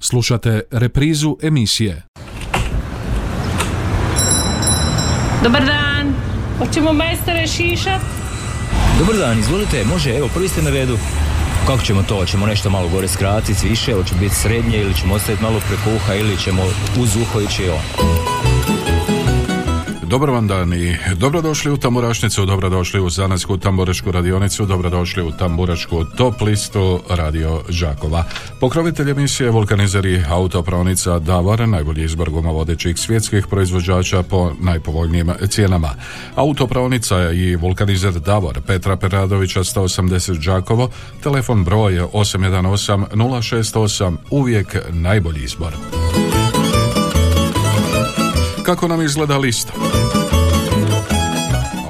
Slušate reprizu emisije. Dobar dan, hoćemo majstore šišat? Dobar dan, izvolite, može, evo, prvi ste na redu. Kako ćemo to? Hoćemo nešto malo gore skratiti, više, hoće biti srednje ili ćemo ostaviti malo preko uha ili ćemo uz uho ići i on. Dobar vam dan i dobrodošli u Tamburašnicu, dobrodošli u Zanetsku Tamburašku radionicu, dobrodošli u Tamburašku top listu Radio Đakova. Pokrovitelj emisije vulkanizeri autopravnica Davor, najbolji izbor gumovodećih svjetskih proizvođača po najpovoljnijim cijenama. Autopravnica i vulkanizer Davor, Petra Preradovića 180 Đakovo, telefon broj 818 068, uvijek najbolji izbor. Kako nam izgleda lista?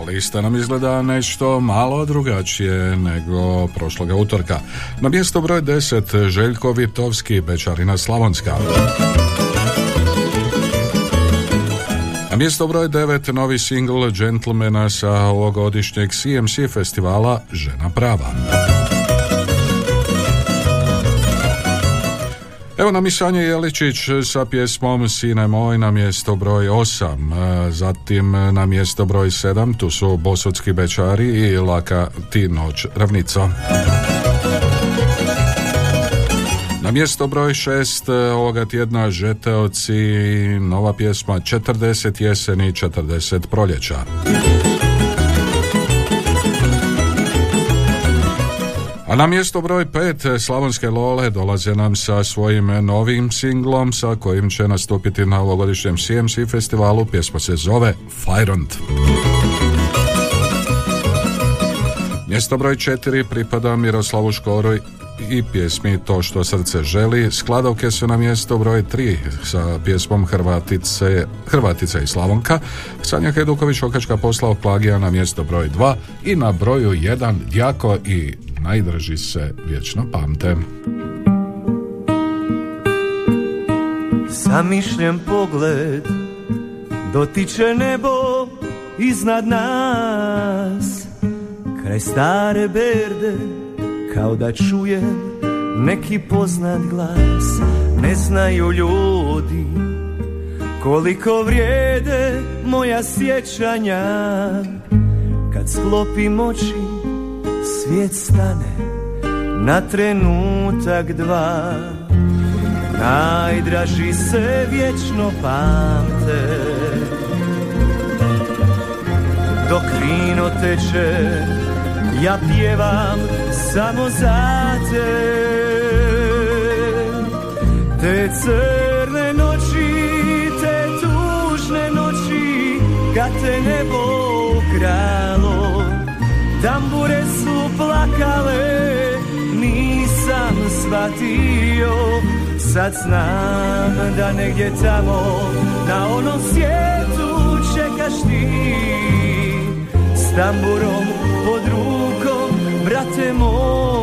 Lista nam izgleda nešto malo drugačije nego prošloga utorka. Na mjesto broj 10 Željko Vitovski, Bečarina Slavonska. Na mjesto broj 9 novi singl Gentlemana sa ovogodišnjeg CMC festivala Žena prava. Evo nam i Sanja Jeličić sa pjesmom Sine moj na mjesto broj 8, zatim na mjesto broj 7, tu su Bosanski bećari i Laka ti noć ravnico. Na mjesto broj 6 ovoga tjedna Žetelci, nova pjesma 40 jeseni, 40 proljeća. A na mjesto broj 5 Slavonske lole dolaze nam sa svojim novim singlom sa kojim će nastupiti na ovogodišnjem CMC festivalu. Pjesma se zove Fajrond. Mjesto broj 4 pripada Miroslavu Škoru i pjesmi To što srce želi. Skladovke su na mjesto broj 3 sa pjesmom Hrvatica i Slavonka. Sanja Hajduković, Okačka posla od plagija na mjesto broj 2 i na broju 1 Djako i Najdraži se vječno pamte. Zamišljen pogled dotiče nebo iznad nas, kraj stare berde kao da čujem neki poznat glas. Ne znaju ljudi koliko vrijede moja sjećanja, kad sklopim oči svijet stane na trenutak dva. Najdraži se vječno pamte, dok vino teče ja pjevam samo za te. Te crne noći, te tužne noći, kad te nebo ukralo, tambure su plakale, nisam shvatio. Sad znam da negdje tamo na onom svijetu čekaš ti s tamburom pod rukom, brate moj.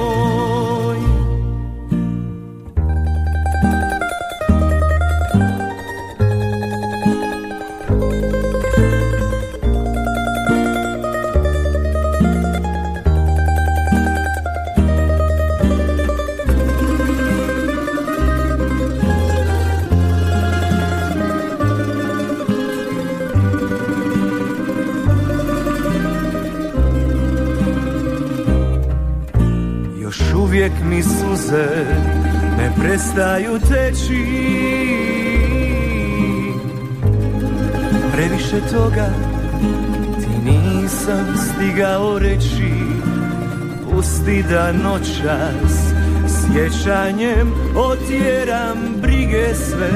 Uvijek mi suze ne prestaju teći, previše toga ti nisam stigao reći. Pusti da noćas sjećanjem otjeram brige sve.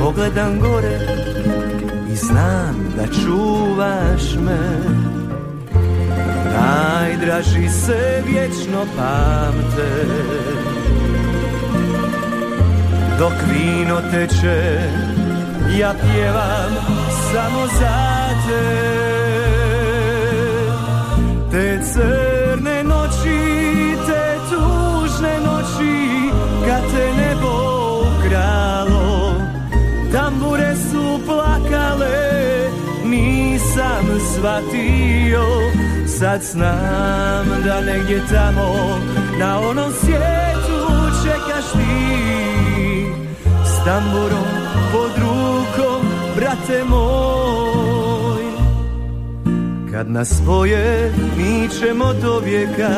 Pogledam gore i znam da čuvaš me. Najdraži se vječno pamte, dok vino teče ja pjevam samo za te. Te crne noći, te tužne noći, kad te nebo ukralo, tambure su plakale, nisam shvatio. Sad znam da negdje tamo na onom svijetu čekaš ti tamburom pod rukom, brate moj. Kad nas spoje, mi ćemo do vijeka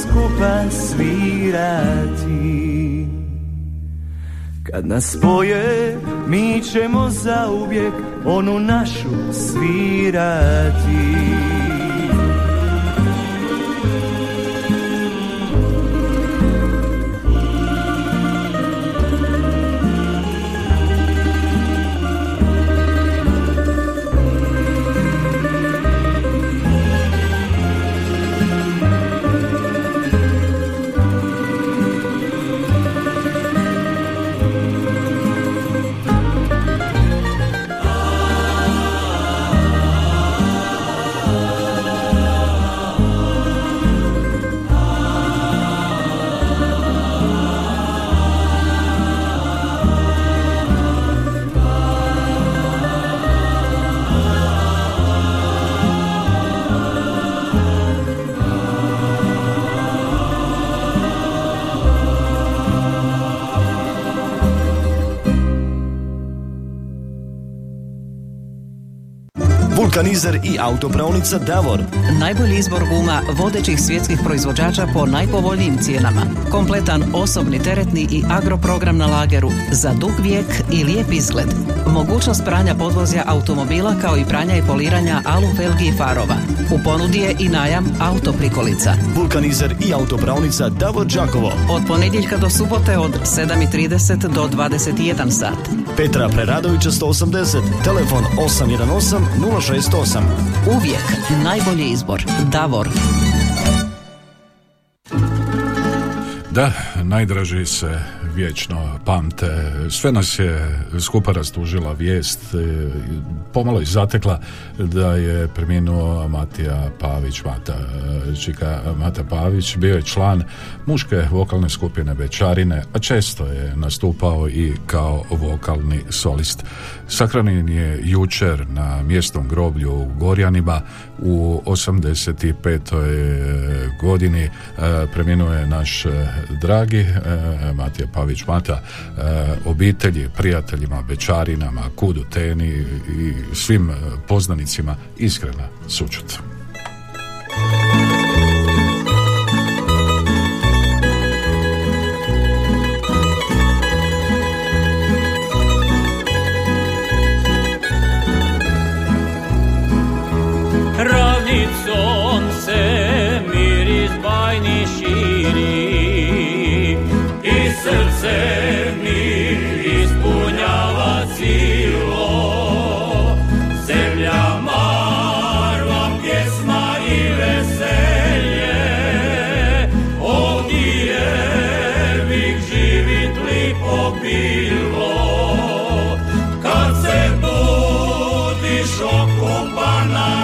skupa svirati. Kad nas spoje, mi ćemo zauvijek onu našu svirati. Vulkanizer i autopravnica Davor. Najbolji izbor guma vodećih svjetskih proizvođača po najpovoljnijim cijenama. Kompletan osobni, teretni i agroprogram na lageru za dug vijek i lijep izgled. Mogućnost pranja podvozja automobila kao i pranja i poliranja alu felgi i farova. U ponudi je i najam autoprikolica. Vulkanizer i autopravnica Davor Đakovo. Od ponedjeljka do subote od 7:30 do 21 sat. Petra Preradovića 180, telefon 818 06. Uvijek najbolji izbor. Davor. Da, najdraži se vječno pamte. Sve nas je skupa rastužila vijest, pomalo i zatekla, da je preminuo Matija Pavić, Mata Pavić. Bio je član muške vokalne skupine Bećarine, a često je nastupao i kao vokalni solist. Sahranjen je jučer na mjesnom groblju u Gorjanima u 85. godini. Preminuo je naš dragi Matija Pavić Mata. Obitelji, prijateljima, Bećarinama, Kuduteni i svim poznanicima iskrena sućut. Ravnicom se miris bajni širi i srce mi ispunjava silo. Zemlja marva, pjesma i veselje, ovdje je vik živit lipo bilo. Kad se budiš okupana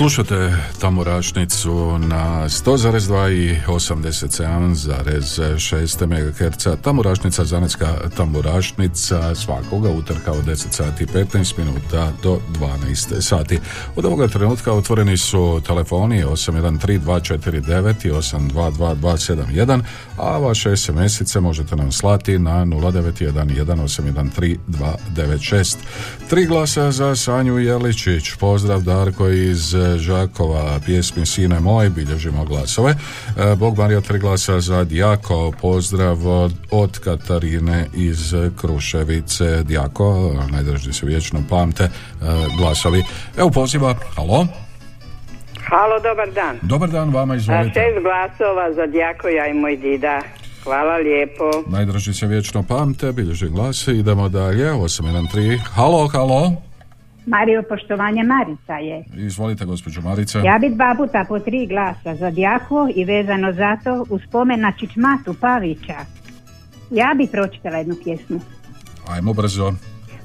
Slušate Tamburašnicu na 100,2 i 87,6 MHz. Tamburašnica, Zanetska Tamburašnica, svakoga utorka od 10 sati 15 minuta do 12 sati. Od ovoga trenutka otvoreni su telefoni 813-249 i 822-271, a vaše SMS-ice možete nam slati na 0911-813-296. 3 glasa za Sanju Jeličić. Pozdrav Darko iz Đakova, pjesmi Sine moj, bilježimo glasove. Bog Mario, 3 glasa za Djako. Pozdrav od Katarine iz Kruševice. Djako, najdrži se vječno, pamte glasovi. Evo poziva, halo. Halo, dobar dan. Dobar dan, vama, izvolite. 6 glasova za Djako, ja i moj dida. Hvala lijepo. Najdrži se vječno, pamte, bilježi glase. Idemo dalje, 813. Halo, halo. Mario, poštovanje, Marica je. Izvolite, gospođo Marica. Ja bih 2 puta po 3 glasa za Djako i vezano za to u spomen na Čičmatu Pavića. Ja bih pročitala jednu pjesmu. Ajmo brzo.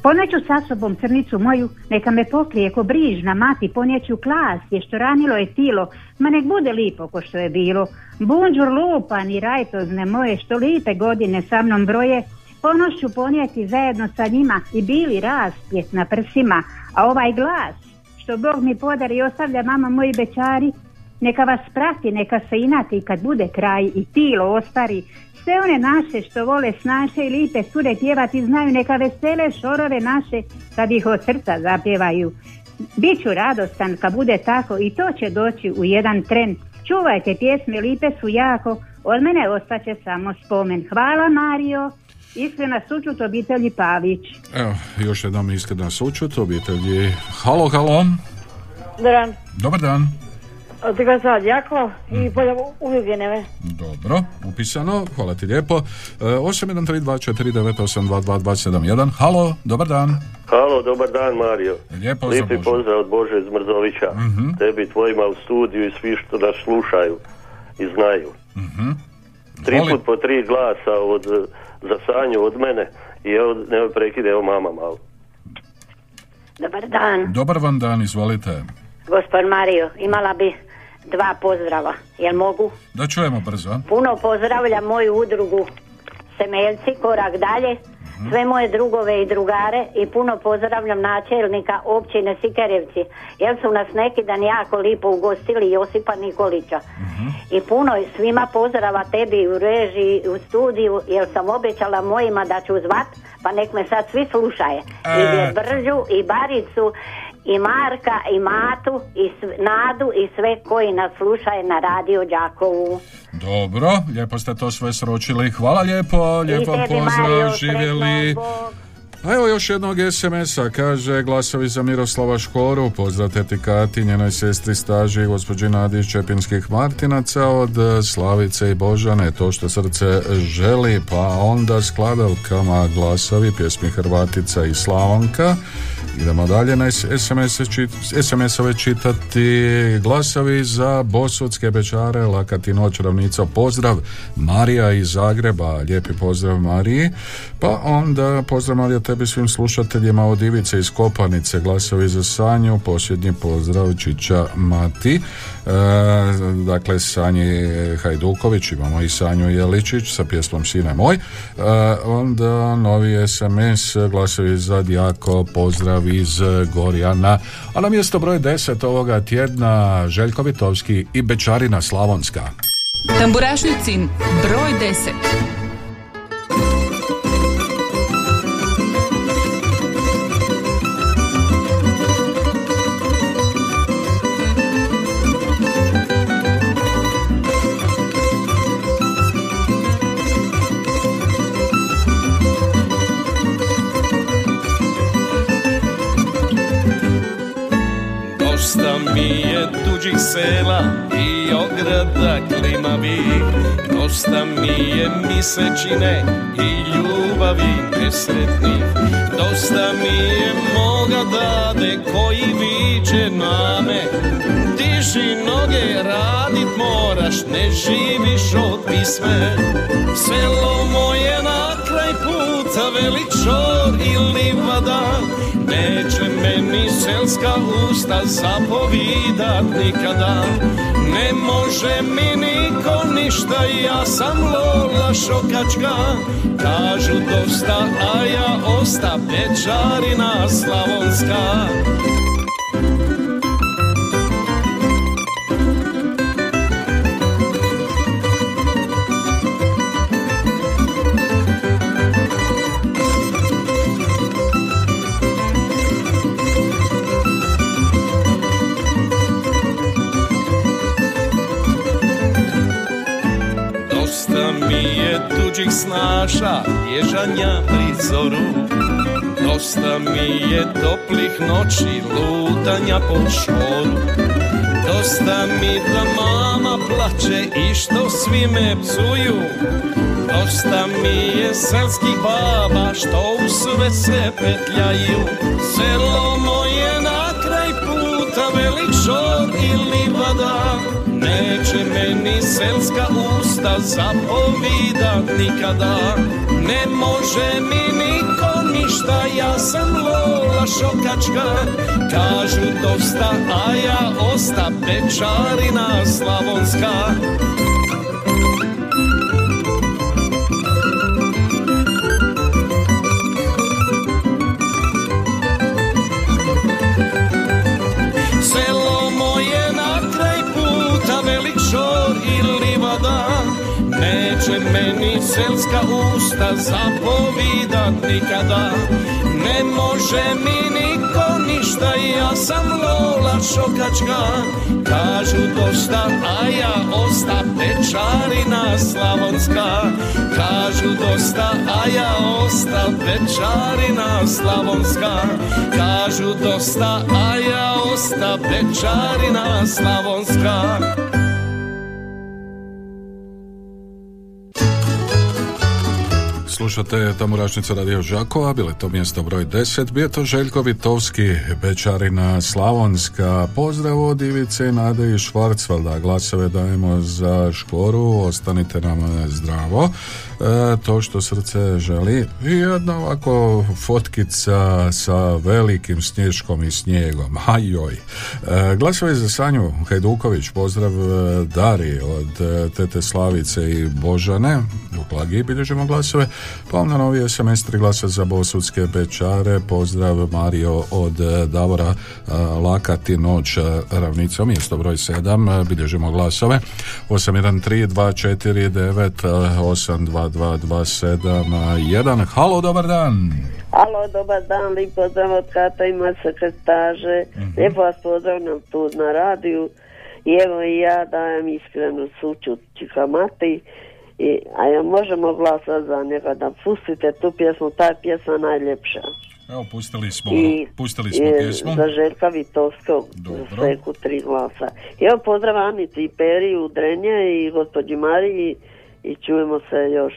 Poneću sa sobom crnicu moju, neka me pokrije ko brižna mati, poneću klas je što ranilo je tilo, ma nek bude lipo ko što je bilo. Bunđur lupan i rajtozne moje, što lipe godine sa mnom broje, ponošću ponijeti zajedno sa njima i bili raspjet na prsima, a ovaj glas što Bog mi podari ostavlja mama moji bećari, neka vas prati, neka se inati kad bude kraj i tilo ostari. Sve one naše što vole s naše i lipe sude pjevati znaju, neka vesele šorove naše kad ih od srca zapjevaju. Biću radostan kad bude tako i to će doći u jedan tren. Čuvajte pjesme, lipe su jako, od mene ostaće samo spomen. Hvala Mario. Iskrena sučut obitelji Pavić. Evo, još jednom iskrena sučut obitelji. Halo, halo. Dobar dan. Dobar dan. Od glasa Đakova i polja Uvigeneve. Dobro, upisano, hvala ti lijepo. 813249822271. Halo, dobar dan. Halo, dobar dan Mario. Lijepo za Božu. Lijepi pozdrav od Bože Zmrzovića. Mm-hmm. Tebi, tvojima u studiju i svi što nas slušaju i znaju. Mm-hmm. 3 put po 3 glasa od... za Sanju od mene i evo prekide, evo mama malo. Dobar dan. Dobar vam dan, izvolite. Gospod Mario, imala bi 2 pozdrava, jel mogu? Da, čujemo brzo. Puno pozdravljam moju udrugu Semeljci, korak dalje, sve moje drugove i drugare i puno pozdravljam načelnika općine Sikerevci, jer su nas neki dan jako lipo ugostili Josipa Nikolića. I puno svima pozdrava tebi u režiji, u studiju, jer sam obećala mojima da ću zvat, pa nek me sad svi slušaje. I Bržu, i Baricu, i Marka, i Matu, i Nadu, i sve koji nas slušaju na Radio Đakovu. Dobro, lijepo ste to sve sročili. Hvala lijepo, lijepo pozdrav, živjeli. A evo još jednog SMS-a, kaže glasovi za Miroslava Škoru, pozdrav teti Kati, njenoj sestri Staži, gospođi Nadi iz Čepinskih Martinaca, od Slavice i Božane, to što srce želi, pa onda Skladovkama glasovi, pjesmi Hrvatica i Slavonka. Idemo dalje na SMS-ove čitati, glasovi za Bosanske bećare, Lakati noć ravnica, pozdrav Marija iz Zagreba, lijepi pozdrav Mariji, pa onda pozdrav Marija tebi svim slušateljima od Ivice iz Kopanice, glasovi za Sanju, posljednji pozdrav Čiča Mati, dakle Sanji Hajduković, imamo i Sanju Jeličić sa pjesmom Sine moj, onda novi SMS, glasovi za Djako, pozdrav iz Gorjana, a na mjesto broj 10 ovoga tjedna Željko Vitovski i Bečarina Slavonska. Tamburašnicin broj 10. Sela i ograda klimavi, dosta mi je mislečine i ljubavi nesretni, dosta mi je moga dade koji viče na me, diži noge, radit moraš, ne živiš od pisme. Selo moje na kraj puta veličor ili vada, neće meni selska usta zapovidat nikada. Ne može mi niko ništa, ja sam lola šokačka. Kažu dosta, a ja osta bećarina slavonska. Tuđih snaša, bježanja prizoru, dosta mi je toplih noći, lutanja po šoru. Dosta mi da mama plače i što svi me psuju, dosta mi je selskih baba što u sve se petljaju. Selo moje na kraj puta, veličor ili vada, neće meni selska usta zapovidat nikada. Ne može mi niko ništa, ja sam lola šokačka. Kažu dosta, a ja osta bećarina slavonska. Meni selska usta zapovidat nikada. Ne može mi niko ništa, ja sam lola šokačka. Kažu dosta, a ja osta bećarina slavonska. Kažu dosta, a ja osta bećarina slavonska. Kažu dosta, a ja osta bećarina slavonska. Slušate Tamburašnicu Radio Đakova, bilo je to mjesto broj 10, bio je to Željko Vitovski, bećarina slavonska. Pozdrav od Ivice, Nade i Švarcvalda, glasove dajemo za Škoru, ostanite nam zdravo, to što srce želi. I jedna ovako fotkica sa velikim snješkom i snijegom, ajoj. Glasove za Sanju Hajduković, pozdrav Dari od tete Slavice i Božane, u Klagi bilježimo glasove. Pa onda novi SMS-tri glasa za bosanske bećare, pozdrav Mario od Davora, Lakati noć ravnica, mjesto broj 7, bilježimo glasove. 813-249-822-271. Halo, dobar dan. Halo, dobar dan, lijep pozdrav od Kata i Masaka Staže. Lijepo vas pozdravljam tu na radiju. I evo i ja dajem iskrenu sućut Čikamati. A ja možemo glasati za njega, da pustite tu pjesmu, ta je pjesma najljepša. Evo, pustili smo pjesmu. Za Željka Vitovskog, sveku 3 glasa. Evo, pozdrav Anici i Peri u Drenje i gospođi Mariji. I čujemo se još.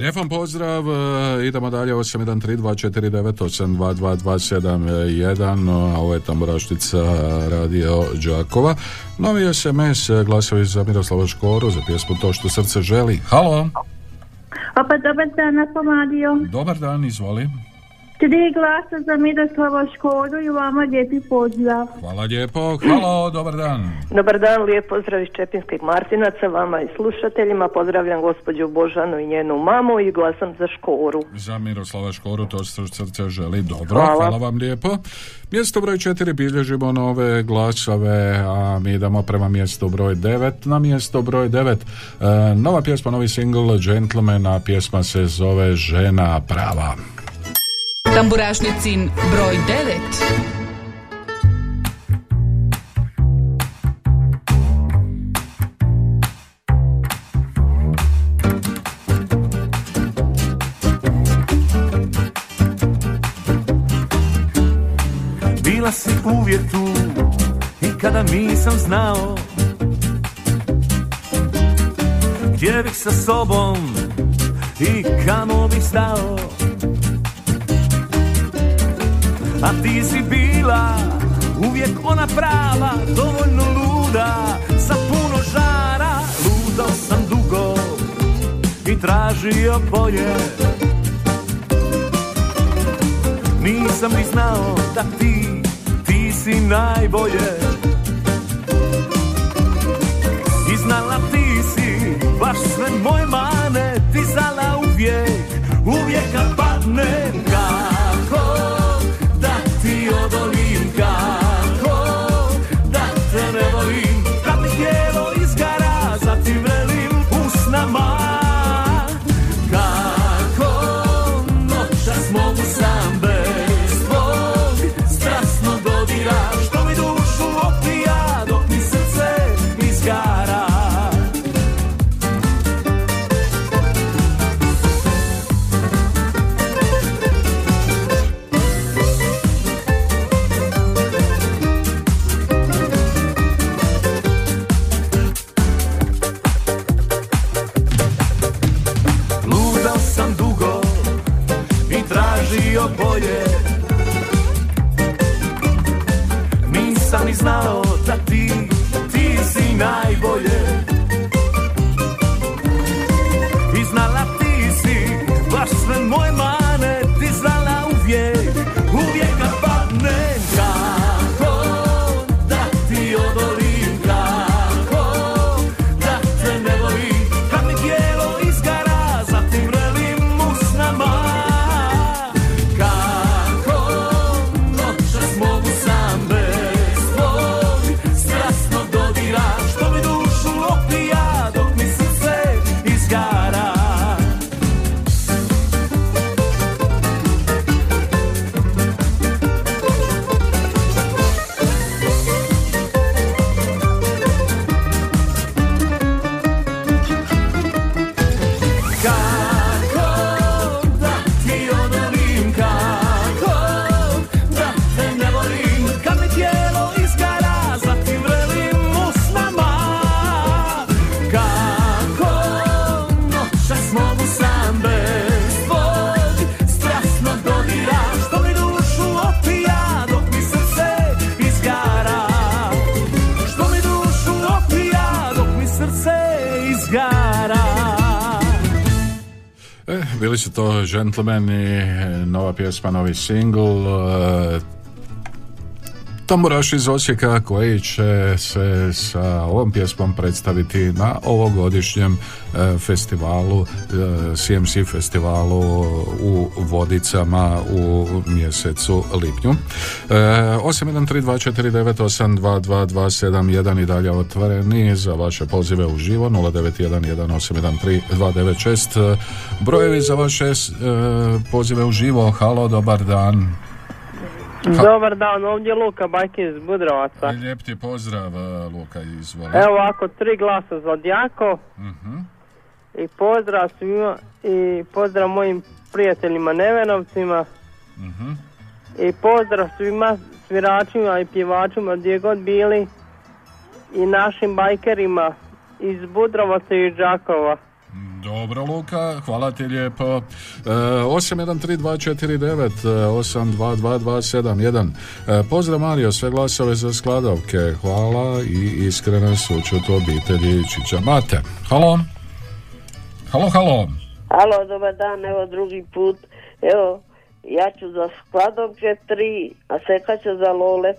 Lijep vam pozdrav, idemo dalje, 813-249-822-271, ovo je Tamburašnica Radio Đakova. Novi SMS, glasovi za Miroslava Škoro, za pjesmu To što srce želi. Halo! Opa, dobar dan, na pomadio. Dobar dan, izvoli. 3 glasa za Miroslava Škoru i vama lijepi pozdrav. Hvala lijepo, halo, dobar dan. Dobar dan, lijep pozdrav iz Čepinskih Martinaca, vama i slušateljima. Pozdravljam gospođu Božanu i njenu mamu i glasam za Škoru. Za Miroslava Škoru, to što srce želi. Dobro, hvala vam lijepo. Mjesto broj 4 bilježimo nove glasove, a mi idemo prema mjestu broj 9. Na mjesto broj 9 nova pjesma, novi single Gentlemana, pjesma se zove Žena prava. Tamburašnicin broj 9. Bila si uvijek tu i kada nisam znao gdje bih sa sobom i kamo bih stao. A ti si bila uvijek ona prava, dovoljno luda, sa puno žara. Ludao sam dugo i tražio bolje, Nisam ni znao da ti si najbolje. I znala ti si baš sve moje mane. Ti znala uvijek kad padnem. Kako da ti odolim, kako da te ne volim. Kad mi tijelo izgara, zatim velim u snama. Bili su to Gentlemani, nova pjesma, novi singl, Tamburaš iz Osijeka, koji će se sa ovom pjesmom predstaviti na ovogodišnjem festivalu, CMC festivalu u Vodicama u mjesecu lipnju. 813249822271 i dalje otvoreni za vaše pozive u živo. 0911813296 brojevi za vaše pozive u živo. Halo, dobar dan. Dobar dan, ovdje je Luka Bajkin iz Budrovaca. Lijep ti pozdrav, Luka, izvoli. Evo ovako, 3 glasa za Odjako. Uh-huh. I pozdrav svima, i pozdrav mojim prijateljima Nevenovcima. Uh-huh. I pozdrav svima sviračima i pjevačima gdje god bili. I našim bajkerima iz Budrovaca i Đakova. Dobro, Luka, hvala ti lijepo. 813249 822271. Pozdrav, Mario, sve glasove za Skladovke. Hvala i iskrena sućut obitelji Čića Mate. Halo. Halo, halo. Halo, dobar dan, evo drugi put. Evo, ja ću za Skladovke 3, a Seka će za Lole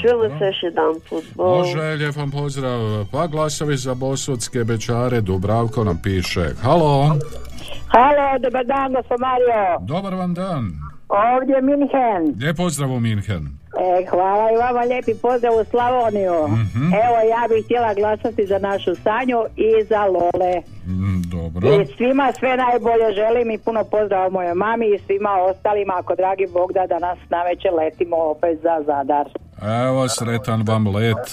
3. Čuli se još jedan put. Može, lijep vam pozdrav. Pa glasovi za bosanske bećare, Dubravko nam piše. Halo. Halo, dobar dan, gospod Mario. Dobar vam dan. Ovdje je Minhen. Lijep pozdrav u Minhen. Hvala i vama, lijepi pozdrav u Slavoniju. Mm-hmm. Evo, ja bih htjela glasati za našu Sanju i za Lole. Dobro. I svima sve najbolje želim i puno pozdrav mojoj mami i svima ostalima, ako dragi Bog da danas naveče letimo opet za Zadar. Evo, sretan vam let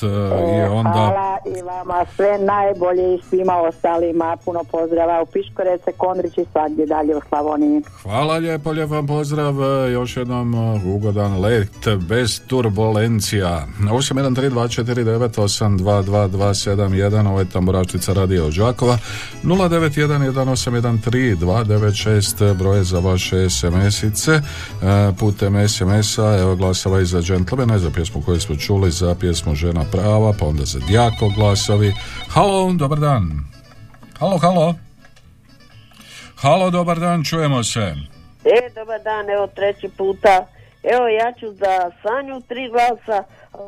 i onda... Hvala i vama sve najbolje i svima ostalima. Puno pozdrava u Piškorece, Kondrić i svakdje dalje u Slavoniji. Hvala lijepo, lijep vam pozdrav. Još jednom ugodan let bez turbulencija. 813249822271. Ovo je Tamburašnica Radio Đakova. 0911813296 broje za vaše SMS-ice. Putem SMS-a, evo glasava i za Gentlemana, za pjesmu koju smo čuli, za pjesmu Žena prava, pa onda za Djako glasovi. Halo, dobar dan. Halo, halo. Halo, dobar dan, čujemo se. Dobar dan, evo treći puta. Evo, ja ću za Sanju 3 glasa,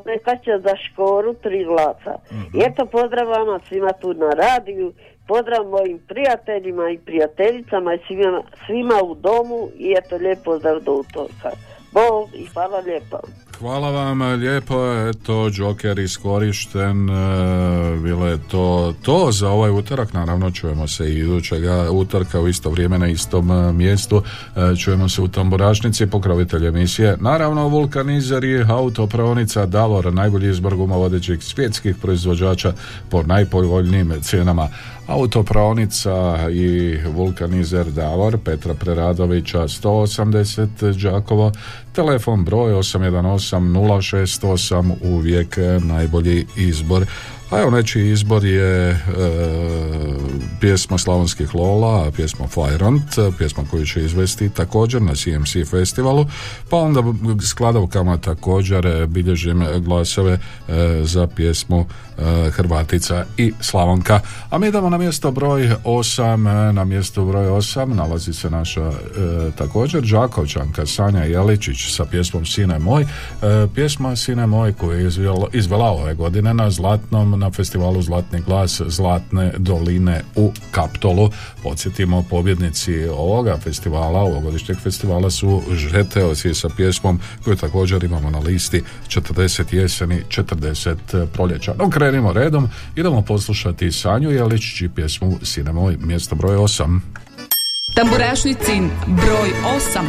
neka će za Škoru 3 glasa. Mm-hmm. I eto, pozdrav vama svima tu na radiju, pozdrav mojim prijateljima i prijateljicama i svima u domu i eto, lijep pozdrav do utorka. Bog i hvala lijepa. Hvala vam lijepo, eto, Joker iskorišten, bilo je to za ovaj utorak, naravno čujemo se i idućega utorka u isto vrijeme na istom mjestu, čujemo se u Tamburašnici, pokrovitelj emisije, naravno vulkanizer i autopravnica Davor, najbolji izbor gumovodećih svjetskih proizvođača po najpovoljnijim cijenama. Autopravnica i vulkanizer Davor, Petra Preradovića 180 Đakovo, telefon broj 818 068, uvijek najbolji izbor. A evo, nečiji izbor je pjesma Slavonskih lola, pjesma Fajront, pjesma koju će izvesti također na CMC festivalu, pa onda Skladovkama također bilježim glasove za pjesmu Hrvatica i Slavonka. A mi idemo na mjesto broj 8, na mjesto broj 8 nalazi se naša također Đakovčanka Sanja Jeličić sa pjesmom Sine moj, pjesma Sine moj koju je izvela ove godine na festivalu Zlatni glas Zlatne doline u Kaptolu. Podsjetimo, pobjednici ovoga festivala, ovogodišnjeg festivala su Žetelci sa pjesmom koju također imamo na listi, 40 jeseni, 40 proljeća. No, krenimo redom, idemo poslušati Sanju Jeličić i pjesmu Sine moj, mjesto broj 8. Tamburašnicin broj 8.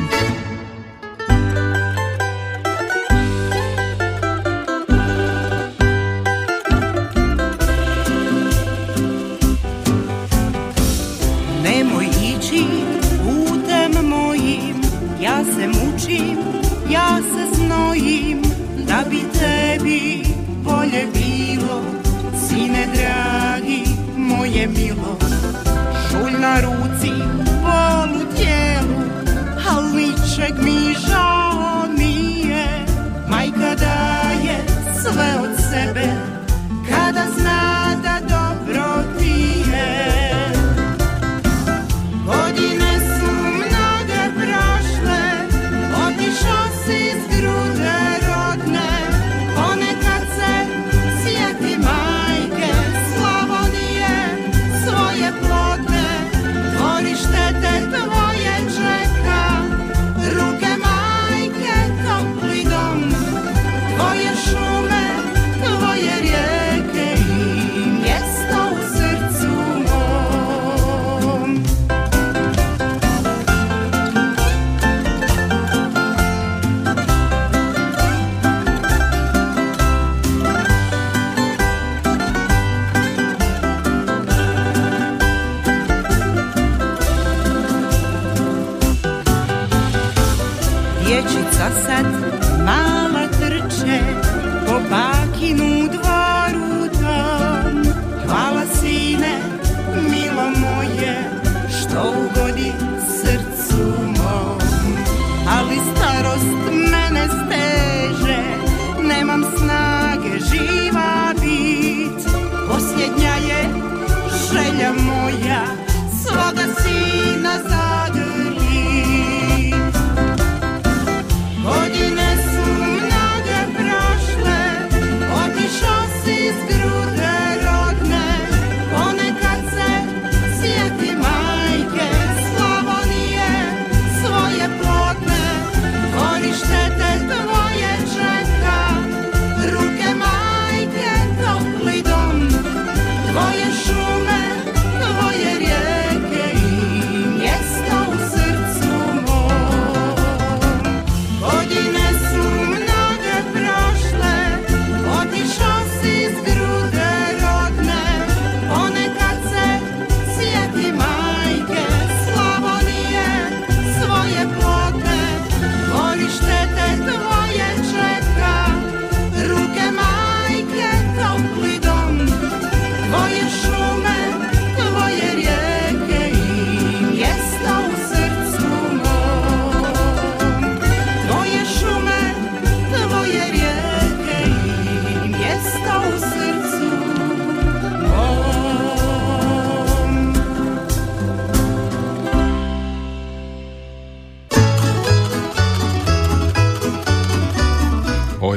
Ja se znojim da bi tebi bolje bilo, sine dragi moje milo. Šulj na ruci, bol u tijelu, al ničeg mi žao nije. Majka daje sve od sebe kada zna da dobro ti je. Tvoje šume, tvoje rijeke i mjesta.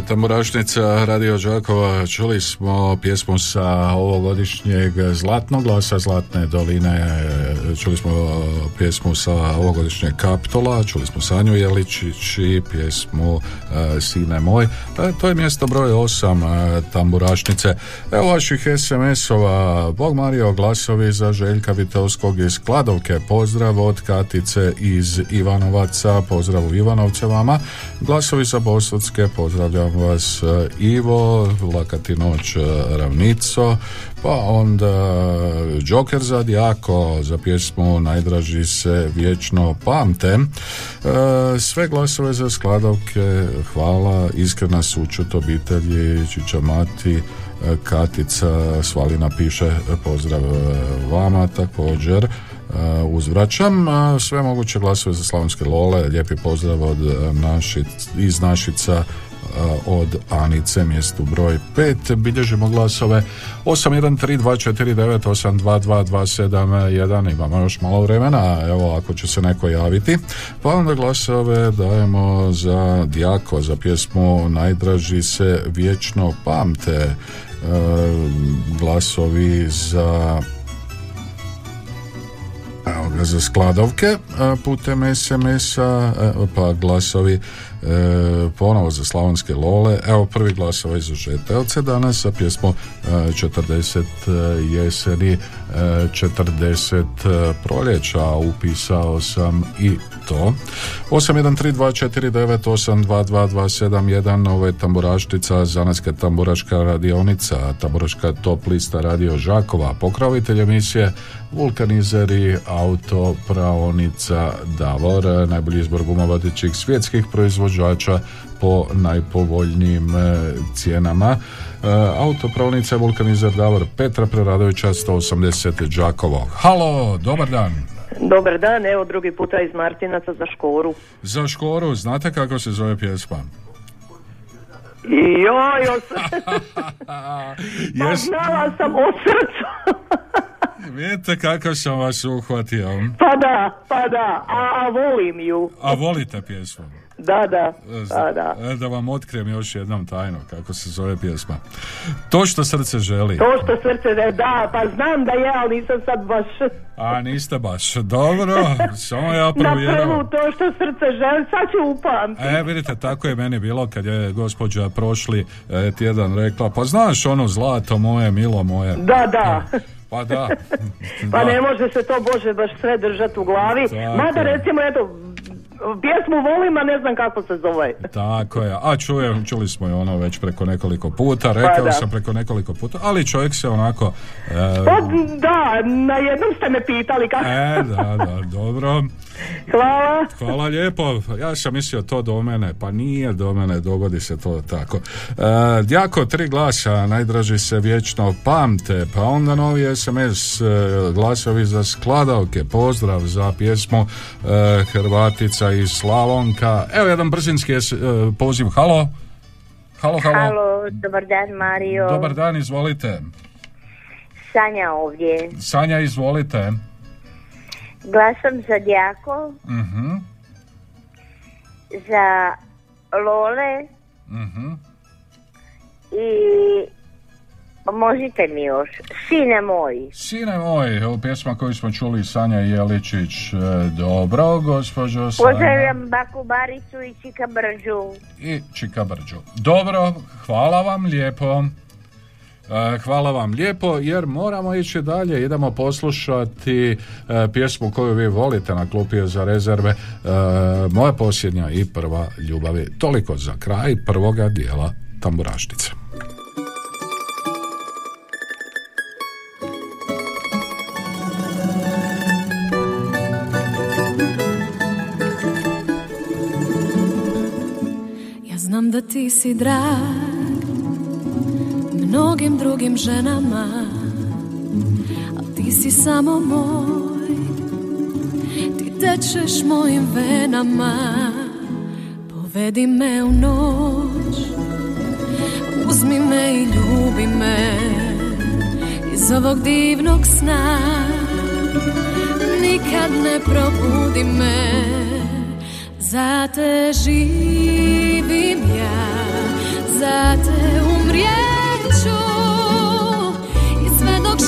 Tamburašnica, Radio Đakova. Čuli smo pjesmu sa ovogodišnjeg Zlatnog glasa Zlatne doline, čuli smo pjesmu sa ovogodišnjeg Kaptola, čuli smo Sanju Jeličić i pjesmu Sine moj. To je mjesto broj 8 Tamburašnice. Evo vaših SMS-ova. Bog Mario, glasovi za Željka Vitovskog iz Skladovke. Pozdrav od Katice iz Ivanovaca. Pozdrav u Ivanovce vama. Glasovi za Bosotske, pozdravljam vas Ivo, Lakatinoć Ravnico, pa onda Joker za Dijako za pjesmu Najdraži se vječno pamte. Sve glasove za Skladovke, hvala, iskrena sućut obitelji Čičamati. Katica Svalina piše pozdrav vama također. Uzvraćam sve moguće glasove za Slavonske lole, lijepi pozdrav od iz Našica od Anice, mjestu broj 5. Bilježimo glasove 813249822271. Imamo još malo vremena, evo ako će se neko javiti, pa onda glasove dajemo za Dijako za pjesmu Najdraži se vječno pamte. Glasovi za za Skladovke putem SMS-a, pa glasovi ponovo za Slavonske lole. Evo prvi glasovi za Žetelce danas sa pjesmom 40 jeseni, 40 proljeća. Upisao sam i to. 813249822271. Ovo je Tamburaštica, Zanetska Tamburaška radionica, Tamburaška top lista Radio Đakova. Pokrovitelj emisije vulkanizeri, autopraonica Davor, najbolji izbor gumovatećih svjetskih proizvođača po najpovoljnijim cijenama. Autopraonica vulkanizer Davor, Petra Preradovića 180 Đakovo. Halo, dobar dan. Dobar dan, evo drugi puta iz Martinaca za Škoru. Za Škoru, znate kako se zove pjesma? Joj, pa znala sam o srcu. Vidite kako sam vas uhvatio. Pa da, a volim ju. A volite pjesmu? Da. Da vam otkrijem još jednom tajnu kako se zove pjesma. To što srce želi. Da, pa znam da je, ali nisam sad baš. A niste baš, dobro, samo ja provjeram. Na prvu to što srce želi, sad ću upamtiti. Vidite, tako je meni bilo kad je gospođa prošli tjedan rekla, pa znaš ono zlato moje, milo moje. Da. Pa da. Pa ne može se to, Bože, baš sve držati u glavi. Tako. Mada recimo, eto, pjesmu volim, a ne znam kako se zove. Tako je, a čuli smo je ono već preko nekoliko puta, rekao sam preko nekoliko puta, ali čovjek se onako... Da, na jednom ste me pitali kako... Da, dobro. Hvala. Hvala lijepo, ja sam mislio to do mene, pa nije do mene, dogodi se to tako. Jako, 3 glasa, najdraži se vječno pamte, pa onda novi SMS, glasovi za Skladovke, pozdrav za pjesmu Hrvatica i Slavonka. Evo jedan brzinski poziv. Halo. Halo, dobar dan Mario. Dobar dan, izvolite. Sanja ovdje. Sanja, izvolite. Glasam za Dijako. Uh-huh. Za Lole. Uh-huh. I možete mi još Sine moj, evo pjesma koju smo čuli, Sanja Jeličić. Dobro, gospođo Sanja. Pozdravljam baku Baricu i Čikabrđu. Dobro, hvala vam lijepo, jer moramo ići dalje. Idemo poslušati pjesmu koju vi volite, na klupi je za rezerve, Moja posljednja i prva ljubavi. Toliko za kraj prvoga dijela Tamburašnice. Znam da ti si drag mnogim drugim ženama, a ti si samo moj, ti tečeš mojim venama. Povedi me u noć, uzmi me i ljubi me, iz ovog divnog sna nikad ne probudi me. Za te živim ja, za te umrijet ću i sve dok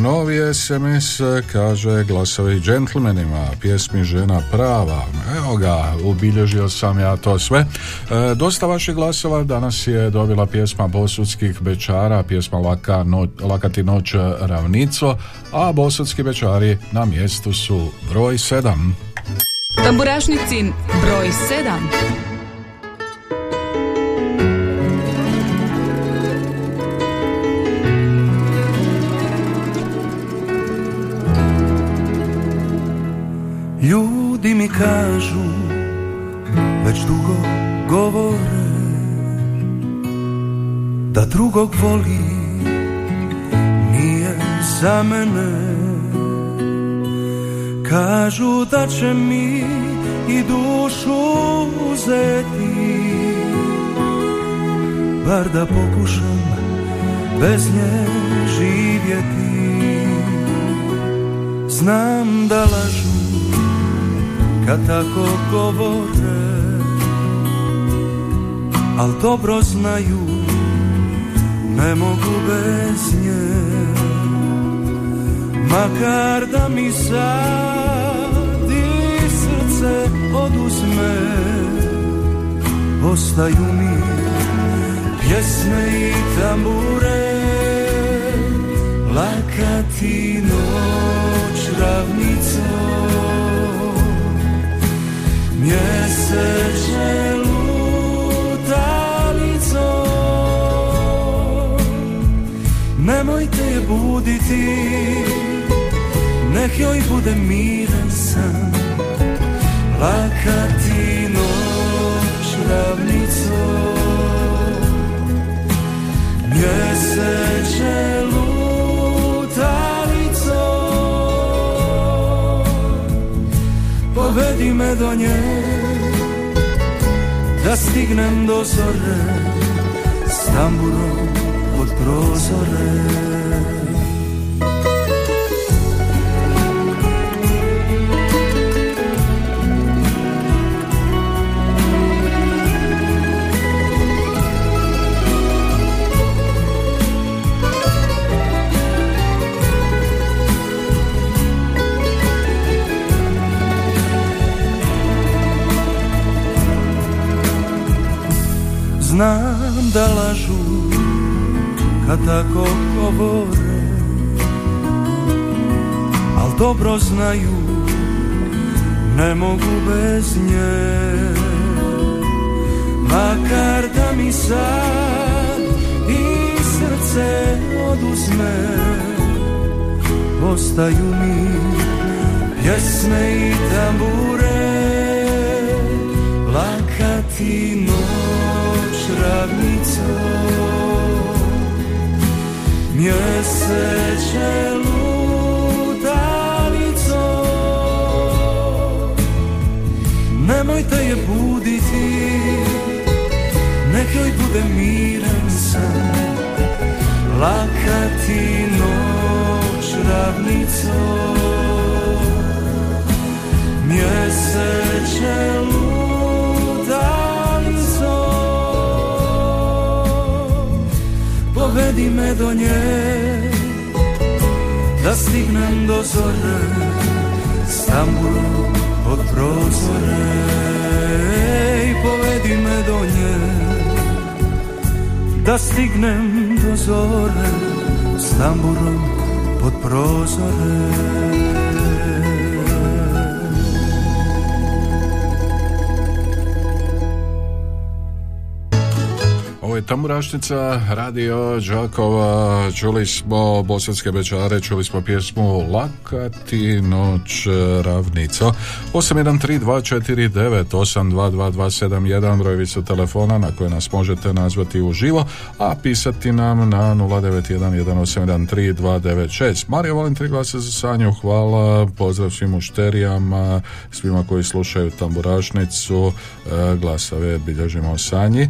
Novi SMS kaže glasovi Gentlemanima, pjesmi Žena prava. Evo ga, ubilježio sam ja to sve. Dosta vaših glasova danas je dobila pjesma bosanskih bećara, pjesma Laka ti noć ravnico, a bosanski bećari na mjestu su broj 7. Tamburašnicin broj 7. Ljudi mi kažu, već dugo govore, da drugog voli nije za mene. Kažu da će mi i dušu uzeti, bar da pokušam bez nje živjeti. Znam da lažu kad tako govore, al dobro znaju ne mogu bez nje. Makar da mi sad i srce oduzme, ostaju mi pjesme i tambure. Laka ti noć ravnico, mjeseče lutalico, nemojte je buditi, nek joj bude miran san. Laka ti noć ravnico, mjeseče lutalico, povedi me do nje, da stignem do zore, s tamburom pod prozore. Znam da lažu kad tako govore, al dobro znaju ne mogu bez nje. Makar da mi sad i srce oduzme, ostaju mi pjesme i tambure, plakati noć ravnico, mjeseče lutalico, nemojte je buditi, nek joj bude miran san, plakati noć ravnico, mjeseče lutalico, povedi me do nje, da stignem do zore, s tamburom pod prozore. I povedi me do nje, da stignem do zore, s tamburom pod prozore. Tamburašnica, Radio Đakova. Čuli smo Bosanske bećare, čuli smo pjesmu Lakati noć ravnico. 813249 822271 brojevi su telefona na koje nas možete nazvati uživo, a pisati nam na 0911813296. Marija, volim tri glasa za Sanju, hvala, pozdrav svim mušterijama, svima koji slušaju Tamburašnicu, glasove bilježimo o Sanji.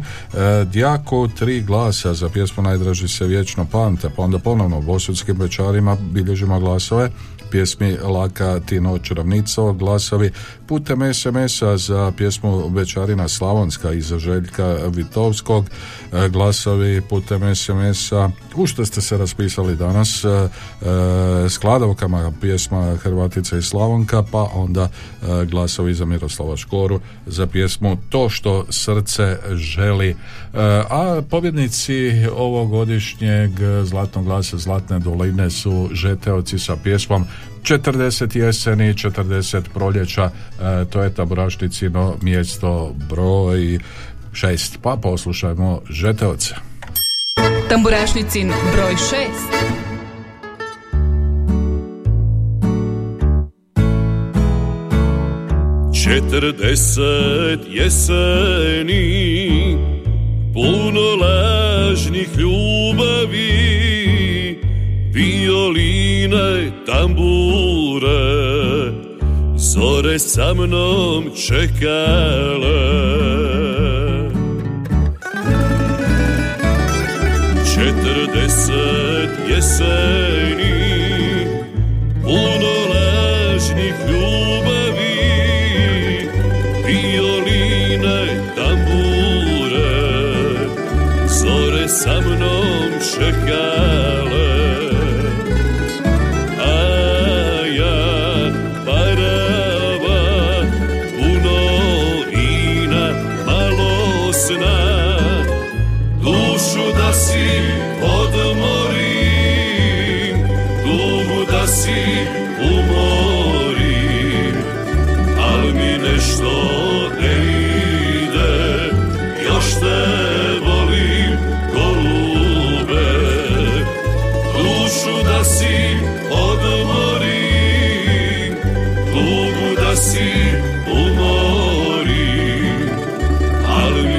Dijako, tri glasa za pjesmu Najdraži se vječno pamte, pa onda ponovno Bosanskim bećarima bilježimo glasove, pjesmi Laka ti noć ravnico, glasovi putem SMS-a za pjesmu Bećarina Slavonska iz Željka Vitovskog, glasovi putem SMS-a. U što ste se raspisali danas? Skladovkama, pjesma Hrvatica i Slavonka, pa onda glasovi za Miroslava Škoru za pjesmu To što srce želi. A pobjednici ovogodišnjeg Zlatnog glasa Zlatne doline su Žetelci sa pjesmom 40 jeseni, 40 proljeća, to je Tamburašnicino mjesto broj 6, pa poslušajmo Žetelce. Tamburašnicin broj 6. Četrdeset jeseni, puno lažnih ljubavi, violine, tambure, zore sa mnom čekale. Četrdeset jeseni, puno lažnih ljubavi, violine, tambure, zore sa mnom čekale. Umori, ali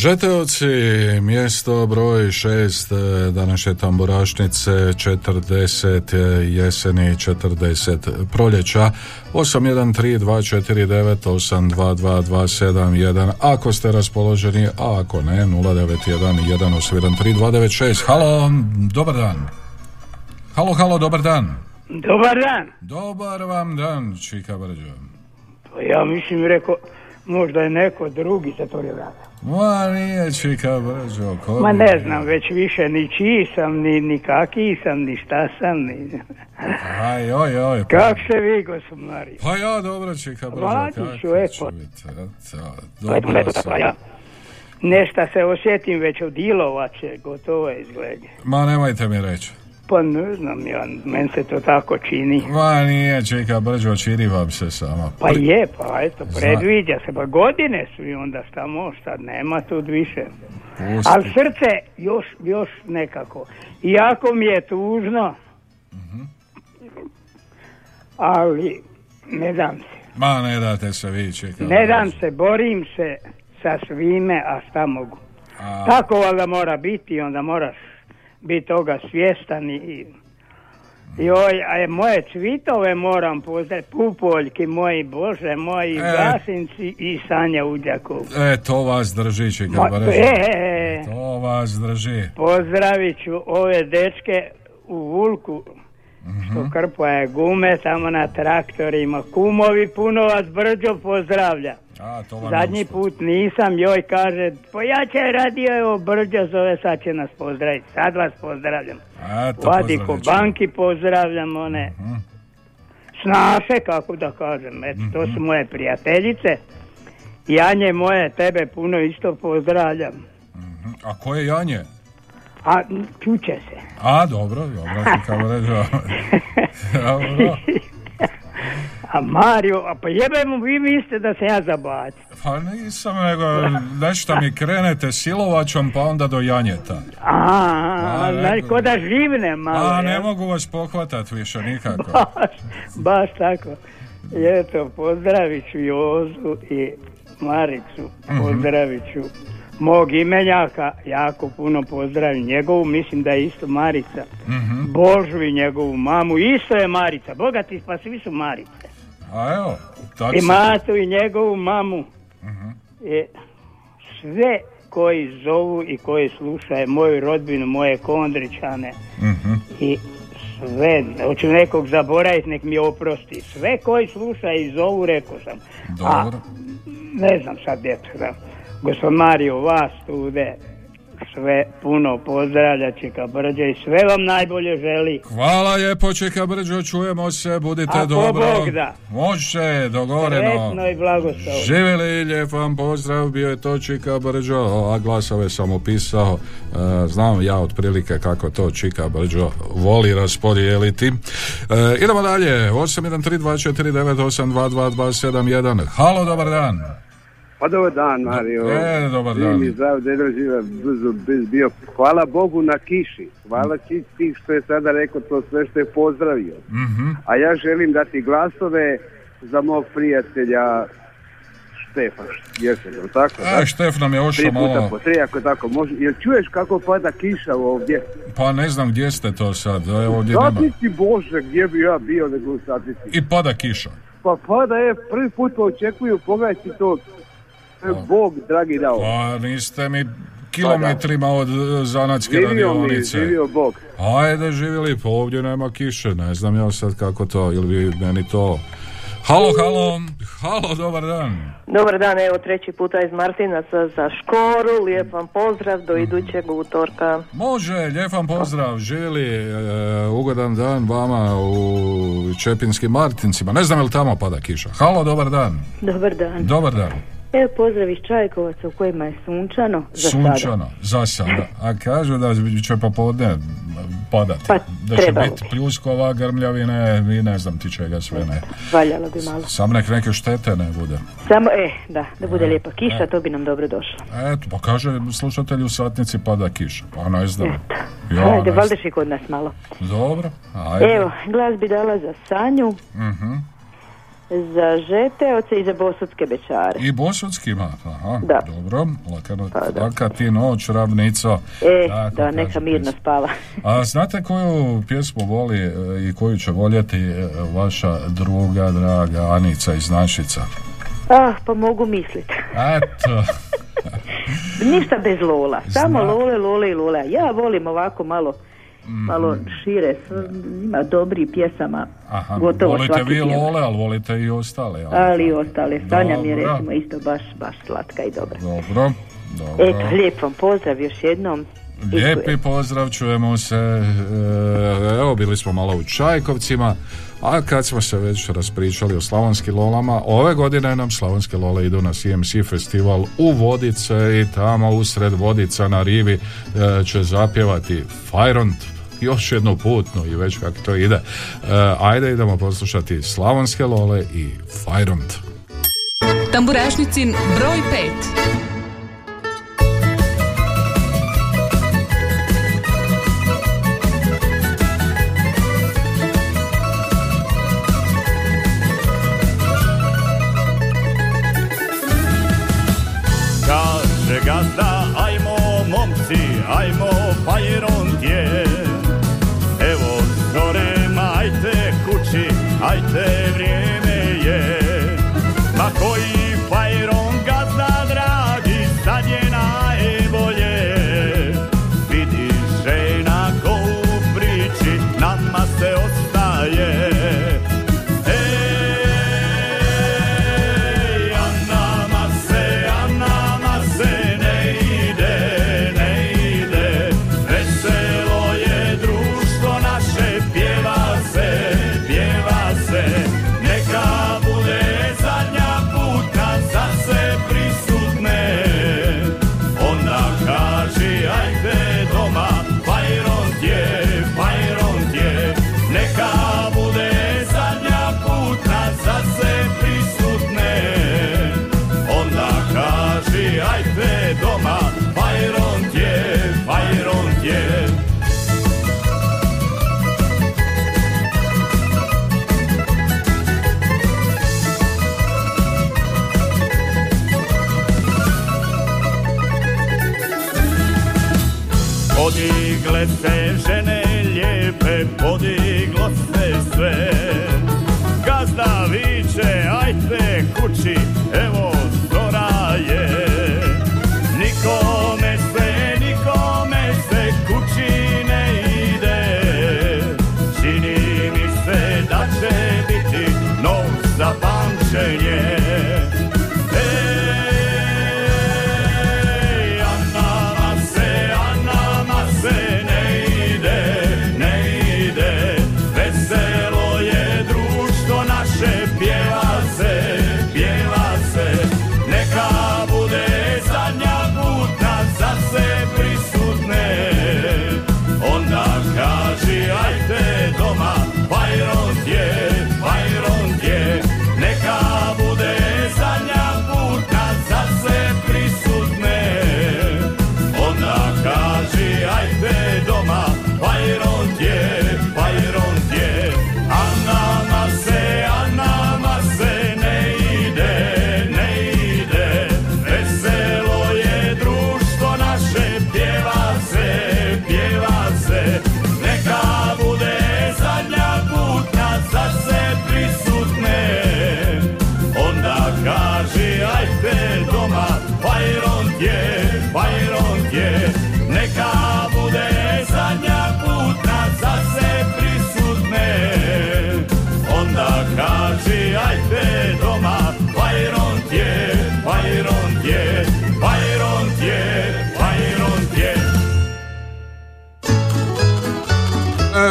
Žetelci, mjesto broj 6 današnje Tamburašnice, 40 jeseni, 40 proljeća. 813249822271 ako ste raspoloženi, a ako ne 0911873296. Halo, dobar dan. Halo, dobar dan. Dobar dan. Dobar vam dan, čika brđo. To ja mislim rekao, možda je neko drugi zatvorio vrata. Ma nije čika brđo. Ma ne znam već više ni čiji sam, ni kaki sam, ni šta sam. Ni... Aj. Pa... Kako se vi, gospodari? Pa ja dobro čika brđo. Vladiću, epo. Dobro sam. Ja. Nešta se osjetim već od Ilovače, gotovo izgleda. Ma nemojte mi reći. Pa ne znam, ja, meni se to tako čini. Ma nije, čeka, brđo, čini vam se samo. Pa je, pa eto, predviđa se, pa godine su i onda samo, sad nema tu više. Pusti. Ali srce još nekako. Iako mi je tužno, ali ne dam se. Ma ne date se vi, čeka. Ne dam se, borim se sa svime, a šta mogu. Tako valjda mora biti, onda moraš biti toga svjestan i a moje cvitove moram pozdraviti, pupoljki moji, Bože moji, gasinci i Sanja Hajduković. To vas drži, čika brže. To vas drži. Pozdravit ću ove dečke u Vulku, što krpaje gume tamo na traktorima. Kumovi, puno vas brđo pozdravlja. Zadnji put nisam, joj kaže, pojačaj radio, evo brđo zove, sad će nas pozdraviti. Sad vas pozdravljam. Vadiko banki pozdravljam, one snaše, kako da kažem, eto, to su moje prijateljice. Janje moje, tebe puno isto pozdravljam. A ko je Janje? A čuče se. A dobro, kako ređo. Dobro. A Mario, a pa jebemo, vi mislite da se ja zabacim. Pa nisam, nego nešto mi krenete silovačom, pa onda do janjeta. Ko da živne malo. Ne mogu vas pohvatati više nikako. Baš tako. Eto, pozdravit ću Jozu i Maricu, pozdravit ću mog imenjaka, jako puno pozdravim njegovu, mislim da je isto Marica, Božu i njegovu mamu, isto je Marica, bogati pa svi su Marice. A evo, tako i Matu i njegovu mamu, sve koji zovu i koji slušaju moju rodbinu, moje Kondričane i sve, hoću nekog zaboraviti, nek mi oprosti, sve koji slušaju i zovu, rekao sam. Dobro. Ne znam sad djeca, da. Gospod Mario, vas tu, sve puno pozdravlja Čeka Brđa i sve vam najbolje želi. Hvala lijepo Čeka Brđo, čujemo se, budite ako dobro. Ako Bog da. Može, dogovoreno. Sretno i blagoslov. Živjeli, lijep vam pozdrav, bio je to Čika Brđo, a glasove sam upisao. Znam ja otprilike kako to Čika Brđo voli raspodijeliti. Idemo dalje, 813249822271. Halo, dobar dan. Pa dobar dan, Mario. Dobar dan. I zdrav, deda živa, bio. Hvala Bogu na kiši. Hvala ti što je sada rekao to sve što je pozdravio. Mm-hmm. A ja želim dati glasove za mog prijatelja Štefa. Jesi nam tako? Štef nam je ošao malo. 3 puta po 3, ako tako može. Jel čuješ kako pada kiša ovdje? Pa ne znam gdje ste to sad. Evo ovdje nema. Satici Bože, gdje bi ja bio nego u satici. I pada kiša. Pa pada je, prvi put očekuju, pogledajte to. Bog dragi dao. Pa niste mi kilometrima od Zanatske radionice. Živio Bog. Ajde živjeli, pa ovdje nema kiše. Ne znam ja sad kako to, ili bi meni to... Halo, dobar dan. Dobar dan, evo treći puta iz Martinaca za Škoru. Lijep vam pozdrav, do idućeg utorka. Može, lijep vam pozdrav, živjeli, ugodan dan vama u Čepinskim Martincima. Ne znam je li tamo pada kiša. Halo, dobar dan. Dobar dan. Evo pozdrav iz Čajkovaca u kojima je sunčano za sada. A kažu da će popodne padati. Pa, da će biti pljuskova, grmljavine i ne znam ti čega sve ne. Valjalo bi malo. Samo neke štete ne bude. Samo, da bude lijepa kiša, to bi nam dobro došlo. Eto, pa kaže slušatelji u satnici pada kiša. Pa ne znam. Ajde, valdiš i kod nas malo. Dobro, ajde. Evo, glas bi dala za Sanju. Mhm. Za Žetelce i za Bosanske bećare. I Bosanskima, aha, da. Dobro, laka ti noć, ravnica. Da, neka mirno spava. A znate koju pjesmu voli i koju će voljeti vaša druga, draga Anica iz Našica? Pa mogu misliti. Eto. Ništa bez lola, samo lole i lola. Ja volim ovako malo šire, ima dobri pjesama. Aha, gotovo volite svaki vi lole, ali volite i ostale. Ali i ostale, Sanja mi je recimo isto baš slatka i dobra. Dobro. Eto, lijep vam pozdrav još jednom. Lijepi pozdrav, čujemo se. Evo, bili smo malo u Čajkovcima, a kad smo se već raspričali o slavonskim lolama, ove godine nam slavonske lole idu na CMC festival u Vodice i tamo usred Vodica na rivi će zapjevati Fajront još jednu putnu i već kako to ide. Ajde idemo poslušati slavonske lole i Fajront. Tamburašnicin broj 5. Gazda, ajmo momci, ajmo Fajront je. Evo zorema, ajte kući, ajte vrijeme je. Ma koji Fajront gazda dragi, sad je najbolje. Vidi žena ko u priči, nama se ostaje. Podigle se žene lijepe, podiglo se sve. Gazda viče, ajte kući, evo zora je. Nikome se kući ne ide. Čini mi se da će biti nov za pamćenje. Ej, a nama se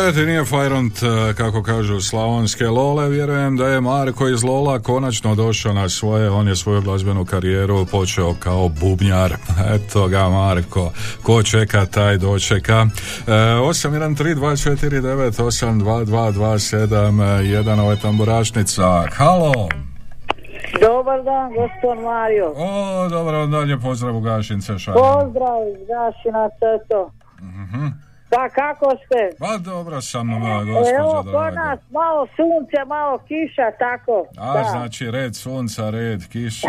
Eto, nije fajront, kako kažu slavonske lole, vjerujem da je Marko iz Lola konačno došao na svoje, on je svoju glazbenu karijeru počeo kao bubnjar. Eto ga Marko, ko čeka taj dočeka. 813249822271, ovo je Tamburašnica. Halo! Dobar dan, gospodin Mario. O, dobro, dalje pozdrav u Gašince šaljem. Pozdrav iz Gašinaca, eto. Mhm. Pa kako ste? Pa dobro sam, gospođa. Evo, kod nas malo sunce, malo kiša, tako. A, da. Znači red sunca, red kiše.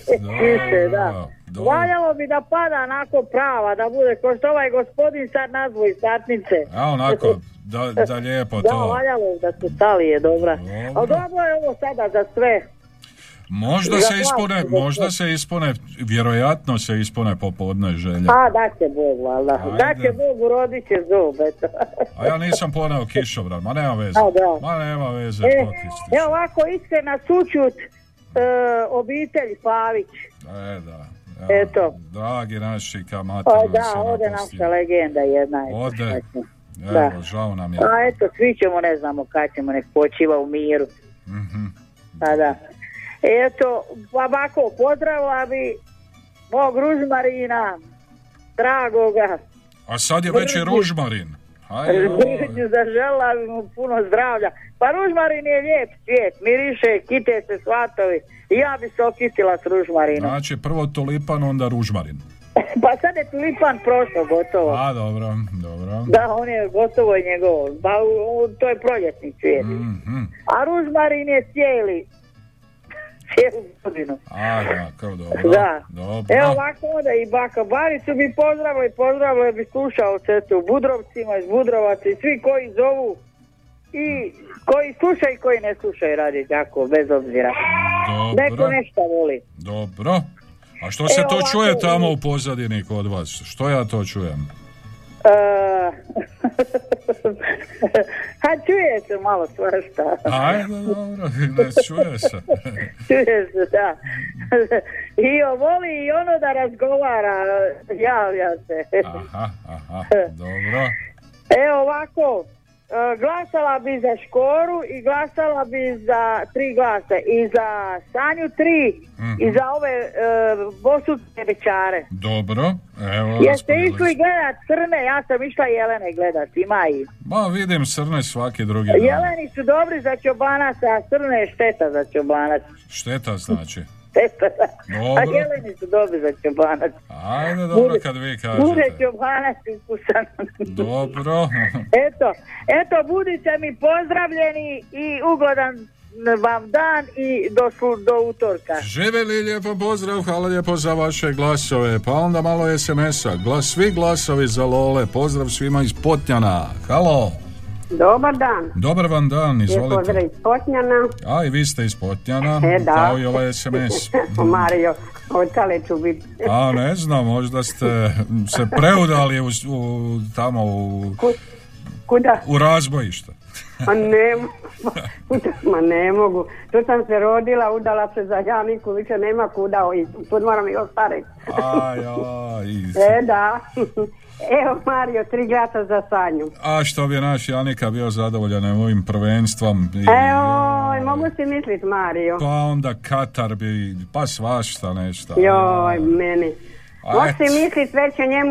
Kiše, da. Valjalo bi da pada onako prava, da bude ko što ovaj gospodin sad nazvu iz satnice. A, onako, da lijepo to. Da, valjalo da su stali je, dobra. A dobro je ovo sada za sve. Možda se ispune, vjerojatno se ispune popodne želje. A, da će Bog, valjda. Da će Bog, urodit će zob, eto. A ja nisam poneo kišobran, ma nema veze. Ma nema veze. Evo, ovako iskrena sućut obitelji Pavić. Da. Evo, eto. Dragi naši kamateri. Da, ode naša legenda jedna. Ode. Evo, žao nam je. A eto, svi ćemo, ne znamo kad ćemo, nek počiva u miru. Mm-hmm. A da. Eto, babako, pozdravila bi mog ružmarina, dragoga. A sad je već i ružmarin. Zažela bi mu puno zdravlja. Pa ružmarin je lijep cvijet, miriše, kite se svatovi. Ja bi se okitila s ružmarinom. Znači, prvo tulipan, onda ružmarin. Pa sad je tulipan prošao gotovo. A, dobro. Da, on je gotovo njegov. Ba, to je proljetni cvijet. Mm-hmm. A ružmarin je cijeli. A, da, kao dobro. Da. Dobro. Evo ovako onda i baka Baricu bi pozdravili bi slušalce u Budrovcima, iz Budrovaca i svi koji zovu i koji slušaju i koji ne slušaju Radio Đakova, bez obzira. Dobro. Neko nešto voli. Dobro. A što se to čuje tamo u pozadini kod vas? Što ja to čujem? Ha, čuje se malo svašta. Ajde, dobro, ne čuje se. Čuje se, da. I voli i ono da razgovara, javlja se. Aha, dobro. Evo ovako, glasala bi za Škoru i glasala bi za 3 glasa. I za Sanju 3, mm-hmm. I za ove bosanske bećare. Dobro, evo. Jeste išli gledat Crne? Ja sam išla jelene gledat, ima i. Ma vidim Crne svaki drugi dan. Jeleni su dobri za čobanac, a Crne je šteta za čobanac. Šteta znači? Dobro. A jeleni su dobri za čobanac. Ajde, dobro, kad vi kažete. Bude čobanac iskusan. Dobro. Eto, budite mi pozdravljeni i ugodan vam dan i do utorka. Živeli, lijepo pozdrav, hvala lijepo za vaše glasove. Pa onda malo SMS-a. Svi glasovi za Lole. Pozdrav svima iz Potnjana. Halo. Dobar dan. Dobar vam dan, izvolite. Pozdrav iz Potnjana. A i vi ste iz Potnjana. Da. Kao i ovaj SMS. Mario, odkale ću biti. A ne znam, možda ste se preudali Kuda? U razbojište. Ne mogu. Tu sam se rodila, udala se za Janiku, više nema kuda. Tu moram i ostariti. Da. Evo Mario, 3 glasa za Sanju. A što bi naš Janika bio zadovoljan ovim prvenstvom. Evo, mogu si misliti Mario. Pa onda Katar bi, pa svašta nešto. Joj, meni. Moći mislit već o njemu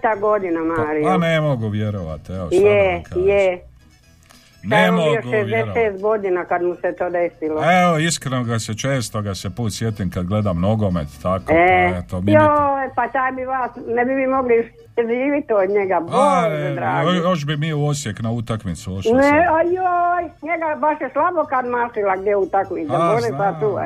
11. godina, Mario. Pa ne mogu vjerovati, evo šta da vam kažem. Ne mogu vjerovati. 66 godina kad mu se to desilo. Evo, iskreno često ga se put sjetim kad gledam nogomet, tako. Pa taj bi vas, ne bi mi mogli živiti od njega, Bože dragi. Još bi mi u Osijek na utakmicu ošli. Ne, ajoj, njega baš je slabo kad mašila gdje utakmica, Bože pa tu.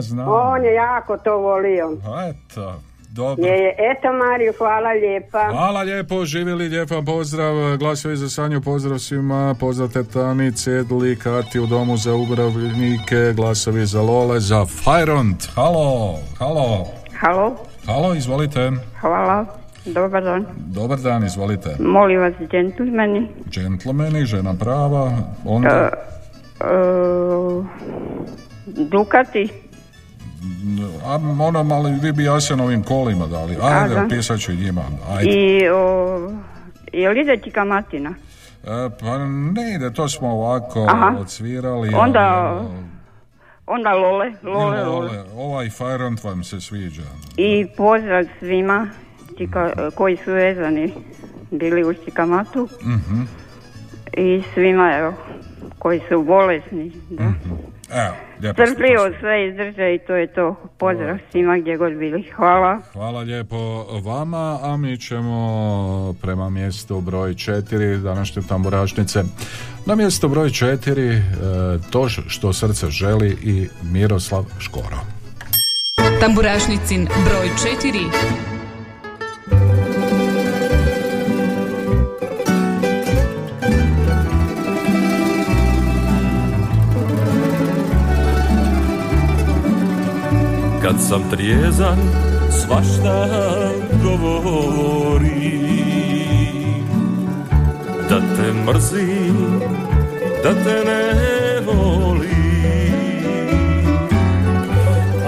Znam. On je jako to volio. Eto. Dobro. Eto Mariju, hvala lijepa. Hvala lijepo, živjeli, lijepa pozdrav. Glasovi za Sanju, pozdrav svima. Pozdrav Tetani, Cedli, Kati u domu za umirovljenike. Glasovi za Lole, za Fajront. Halo, izvolite. Hvala, dobar dan. Dobar dan, izvolite. Molim vas, Gentlemani. Gentlemani, žena prava. Onda Dukati. Ona malo vi bi Jasenovim kolima dali. Ajde, pisat ću njima. Ajde. I Lideći kamatina. Pa ne ide, to smo ovako odsvirali. Onda lole. Ovaj fajront vam se sviđa. I pozdrav svima koji su vezani bili u Štikamatu. Mm-hmm. I svima koji su bolesni. Da. Mm-hmm. Crpljivo sve izdrže i to je to. Pozdrav svima gdje god bili. Hvala. Hvala lijepo vama, a mi ćemo prema mjestu broj 4 današnje Tamburašnice. Na mjesto broj 4 to što srce želi i Miroslav Škoro. Tamburašnicin broj 4. Kad sam trijezan, svašta govori, da te mrzim, da te ne volim,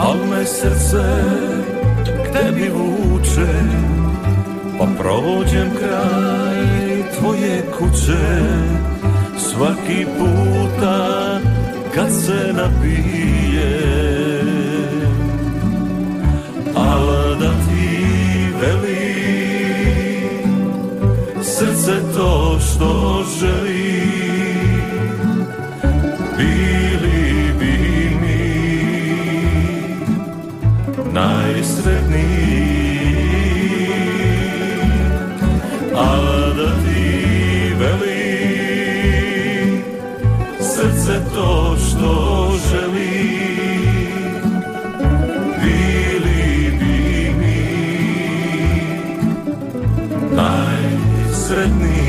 al me srce k tebi vuče, pa prođem kraj tvoje kuće, svaki puta kad se napije. Al da ti velim, srce to što želi, bili bi mi najsretniji. Al da ti velim, srce to što želi, najsretniji.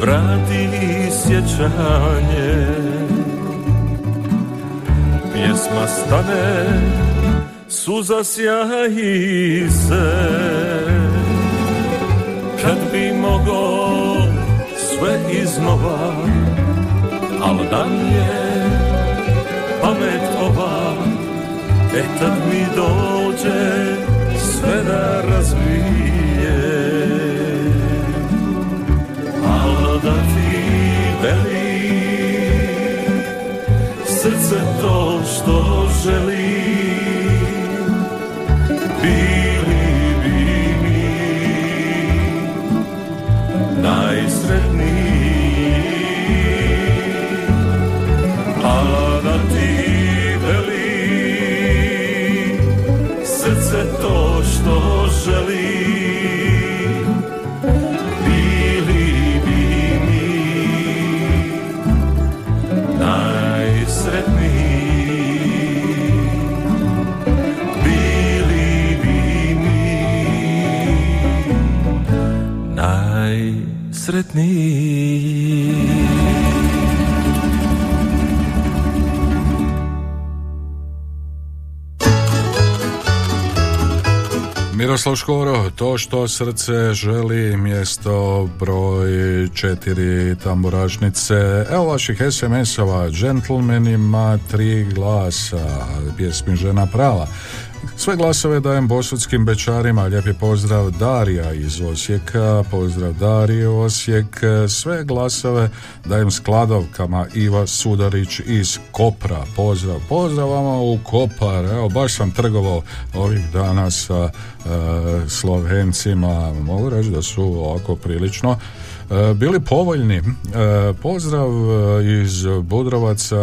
Vrati sjećanje, pjesma stane, suza sjaji se. Kad bi mogo sve iznova, al dan je pamet ova, e tad mi dođe sve da razvije. Da ti velim, srce to što želi, bili bi mi najsretniji. A da ti velim, srce to što želi, sretniji. Miroslav Škoro, to što srce želi, mjesto broj 4 Tamburašnice. Evo vaših SMS-ova. Gentlemanima 3 glasa, pjesmi Žena prava. Sve glasove dajem bosanskim bećarima. Lijepi pozdrav Darija iz Osijeka. Pozdrav Darije Osijek. Sve glasove dajem Skladovkama. Iva Sudarić iz Kopra. Pozdrav vama u Kopar. Evo, baš sam trgovao ovih dana sa Slovencima. Mogu reći da su ovako prilično bili povoljni. Pozdrav iz Budrovaca,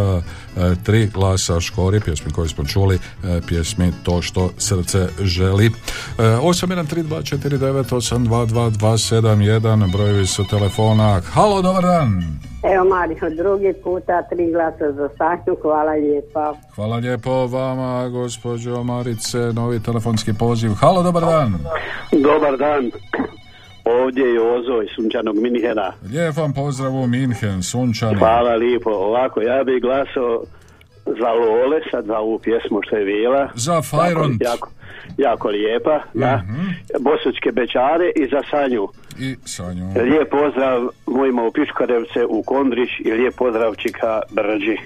3 glasa Škori, pjesmi koju smo čuli, pjesmi to što srce želi. 813249822271 brojevi su telefona. Halo, dobar dan. Evo Mariho, drugi puta 3 glasa za Sanju, hvala lijepa. Hvala lijepo vama, gospođo Marice. Novi telefonski poziv. Halo, dobar dan. Dobar dan. Ovdje je Ozo iz sunčanog Minhena. Lijep vam pozdrav u Minhen, sunčani. Hvala lijepo. Ovako, ja bih glasao za Lole, sad za ovu pjesmu što je bila. Za Fajront. Jako lijepa. Mm-hmm. Bosanske bećare i za Sanju. I Sanju. Lijep pozdrav mojima u Piškarevce, u Kondrić i lijep pozdrav Čika Brđi.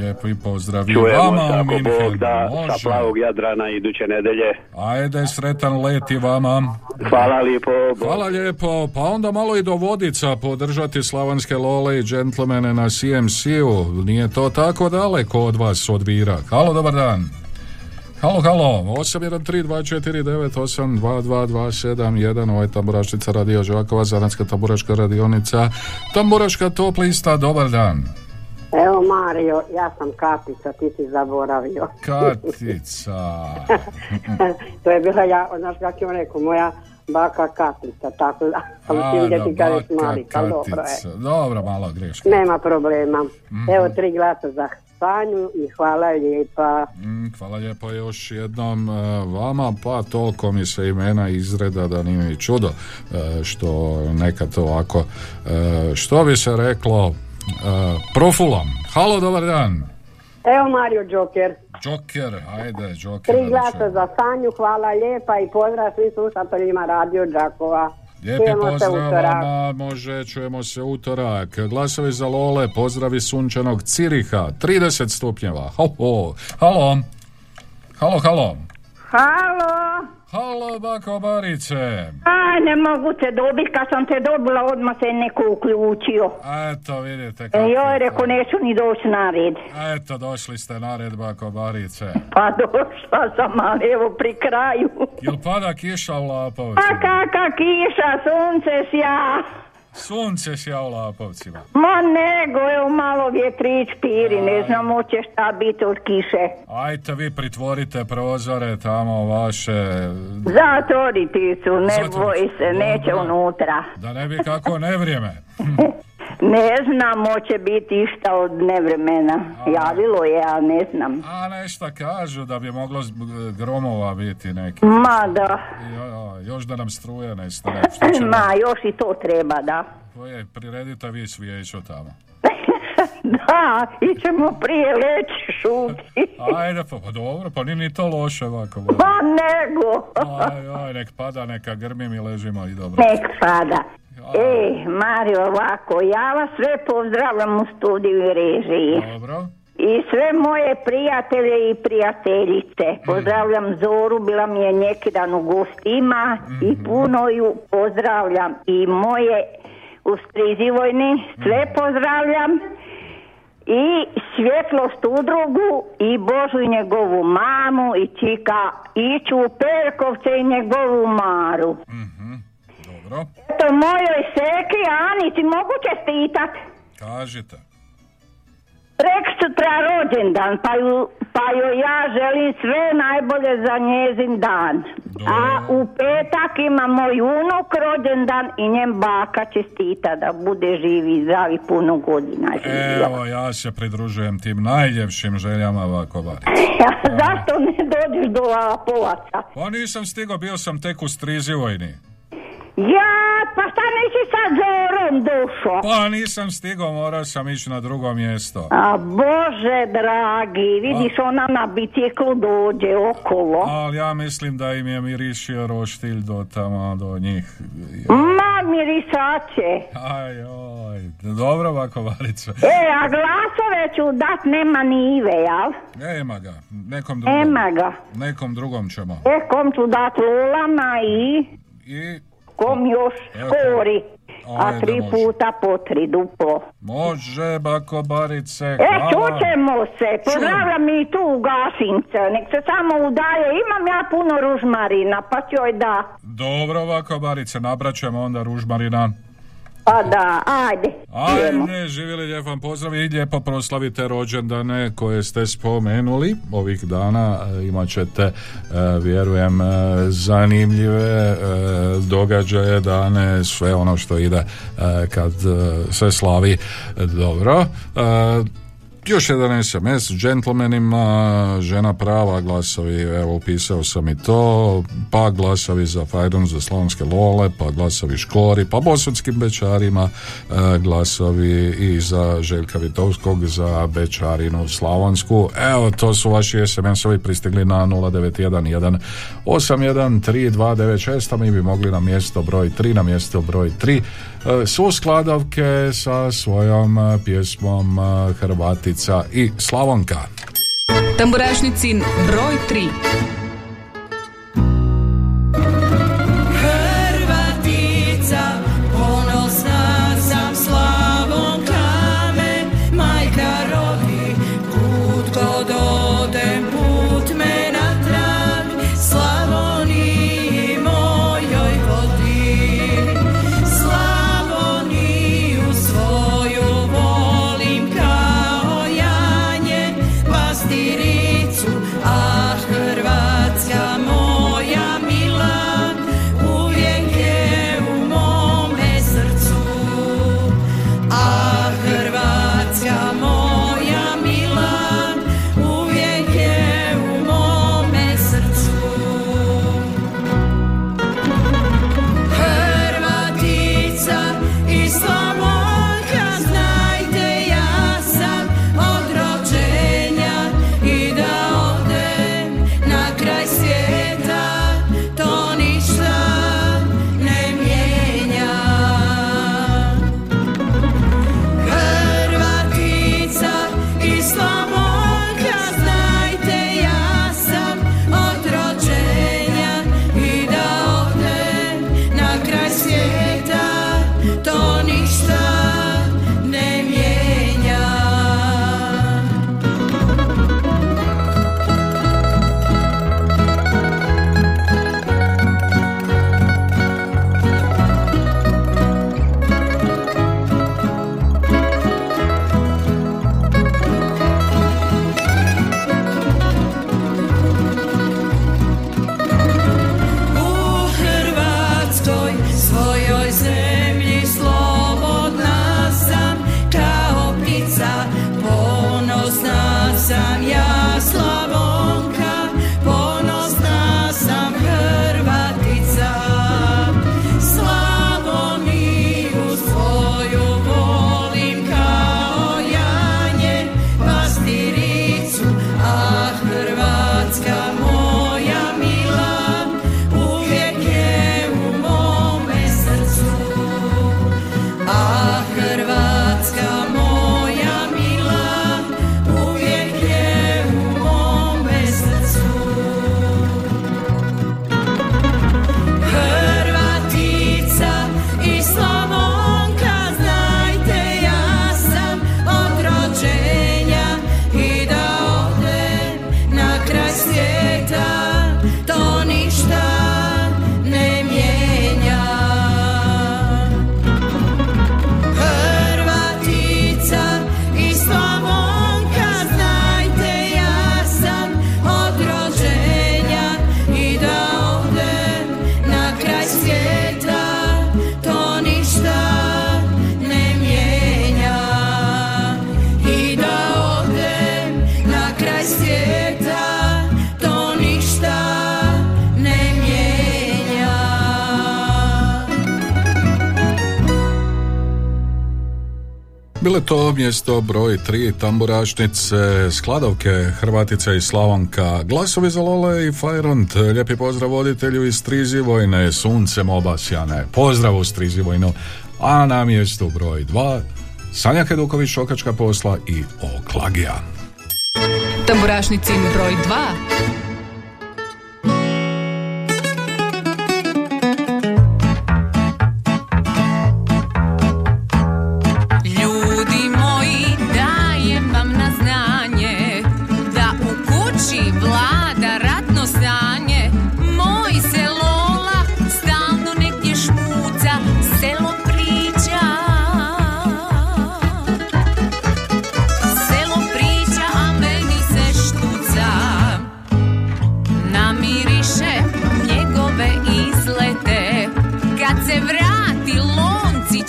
Lijepo i pozdrav. Čujemo i vama u Minhenu. Bog da, može. Sa plavog Jadrana iduće nedelje. Ajde, sretan let i vama. Hvala lijepo. Bog. Hvala lijepo. Pa onda malo i do Vodica podržati Slavonske Lole i Gentlemane na CMC-u. Nije to tako daleko od vas, od Vira. Halo, dobar dan. Halo, halo, 813-249-822-271, ovo je Tamburašnica, Radio Đakova, Zanetska Tamburaška radionica, Tamburaška top lista, dobar dan. Evo Mario, ja sam Katica, ti si zaboravio. Katica. To je bila ja, znaš kako vam rekao, moja baka Katica, tako da sam ti vidjeti kada je smalika, dobro je. Dobro, malo greška. Nema problema, evo 3 glasa za Sanju i hvala lijepa. Hvala lijepa još jednom vama, pa toliko mi se imena izreda da nije ni čudo što nekad ovako što bi se reklo profulam. Halo, dobar dan. Evo Mario Joker. Joker, ajde Joker. 3 glasa za Sanju, hvala lijepa i pozdrav svim slušateljima Radio Đakova. Lijepi pozdrav vama, može, čujemo se utorak. Glasovi za Lole, pozdravi sunčanog Ciriha, 30 stupnjeva. Halo, halo, halo, halo. Halo. Halo, bako Barice. A, ne mogu te dobiti, kad sam te dobila, odmah se neko uključio. Eto, vidite kako. Joj, reko, neću ni doći na red. Eto, došli ste na red, bako Barice. Pa došla sam, ali evo pri kraju. Jel pada kiša u Lapovcima? A kaka kiša, sunce sja. Sunce sja u Lapovcima. Ma nego, evo malo vjetrić piri, aj. Ne znam oće šta biti od kiše. Ajte vi pritvorite prozore tamo vaše. Zatvoriti su, boj se, neće unutra. Da ne bi kako nevrijeme. Ne znam, oće biti išta od nevremena. A, javilo je, a ne znam. A nešta kažu da bi moglo gromova biti neki. Ma da. Još da nam struje nestane. Ma, još i to treba, da. Koje, priredite vi svijeću tamo. Da, ićemo prije leći šuti. Ajde, pa dobro, pa nije ni to loše ovako. Pa nego. Aj, nek pada, neka grmim i ležimo i dobro. Nek pada. Ej, Mario, ovako, ja vas sve pozdravljam u studiju i režiji. Dobro. I sve moje prijatelje i prijateljice. Pozdravljam Zoru, bila mi je neki dan u gostima i puno ju pozdravljam. I moje u Strizivojni sve pozdravljam. I Svjetlost udrugu i Božu i njegovu mamu i Čika Iću u Perkovce i njegovu Maru. Dobro. Eto mojoj seki Ani ti mogu čestitat. Kažete. Preksutra rođendan, pa joj ja želim sve najbolje za njezin dan. Dobro. A u petak ima moj unuk rođendan i njen baka čestita da bude živi i zdravi puno godina. Evo, ja se pridružujem tim najljepšim željama ovako, Barice. Zašto ne dođeš do Lapovaca? Pa nisam stigao, bio sam tek u Strizivojni. Ja, pa šta nisi sa Zorom došao? Pa nisam stigao, morao sam ići na drugo mjesto. A bože dragi, vidiš ona na biciklu dođe okolo. Ali ja mislim da im je mirišio roštilj do tamo, do njih. Ma mirisače. Ajoj, dobro bako Barice. A glasove ću dat, nema ni Ive, jel? Nema ga, nekom drugom. Nema ga. Nekom drugom ćemo. Nekom ću dat Lolana i... Kom još skori, a 3 puta po 3 duplo. Može, bako Barice, hvala. Čućemo se, pozdravljam i tu u Gašince, nek se samo udaje, imam ja puno ružmarina, pa ću joj da. Dobro, bako Barice, nabraćemo onda ružmarina. Pa da, ajde. Ajde, živjeli, lijep vam pozdrav i lijepo proslavite rođendane koje ste spomenuli. Ovih dana imat ćete, vjerujem, zanimljive događaje, dane, sve ono što ide kad se slavi. Dobro. Još jedan SMS, Gentlemanima, Žena prava, glasovi, evo upisao sam i to, pa glasovi za Fajdon, za Slavonske lole, pa glasovi Škori, pa Bosanskim bećarima, glasovi i za Željka Vitovskog, za bećarinu Slavonsku. Evo, to su vaši SMS-ovi pristigli na 0911 813296, a mi bi mogli na mjesto broj 3, na mjesto broj 3 su Skladovke sa svojom pjesmom Hrvatica i Slavonka. Tamburašnicin broj 3. Bile to mjesto broj 3 Tamburašnice, Skladovke, Hrvatica i Slavonka, glasovi za Lole i Fajront. Lijepi pozdrav voditelju iz Strizivojne, suncem obasjane. Pozdrav u Strizivojnu. A na mjestu broj 2 Sanja Hajduković, Okačka posla i Oklagija. Tamburašnici broj 2.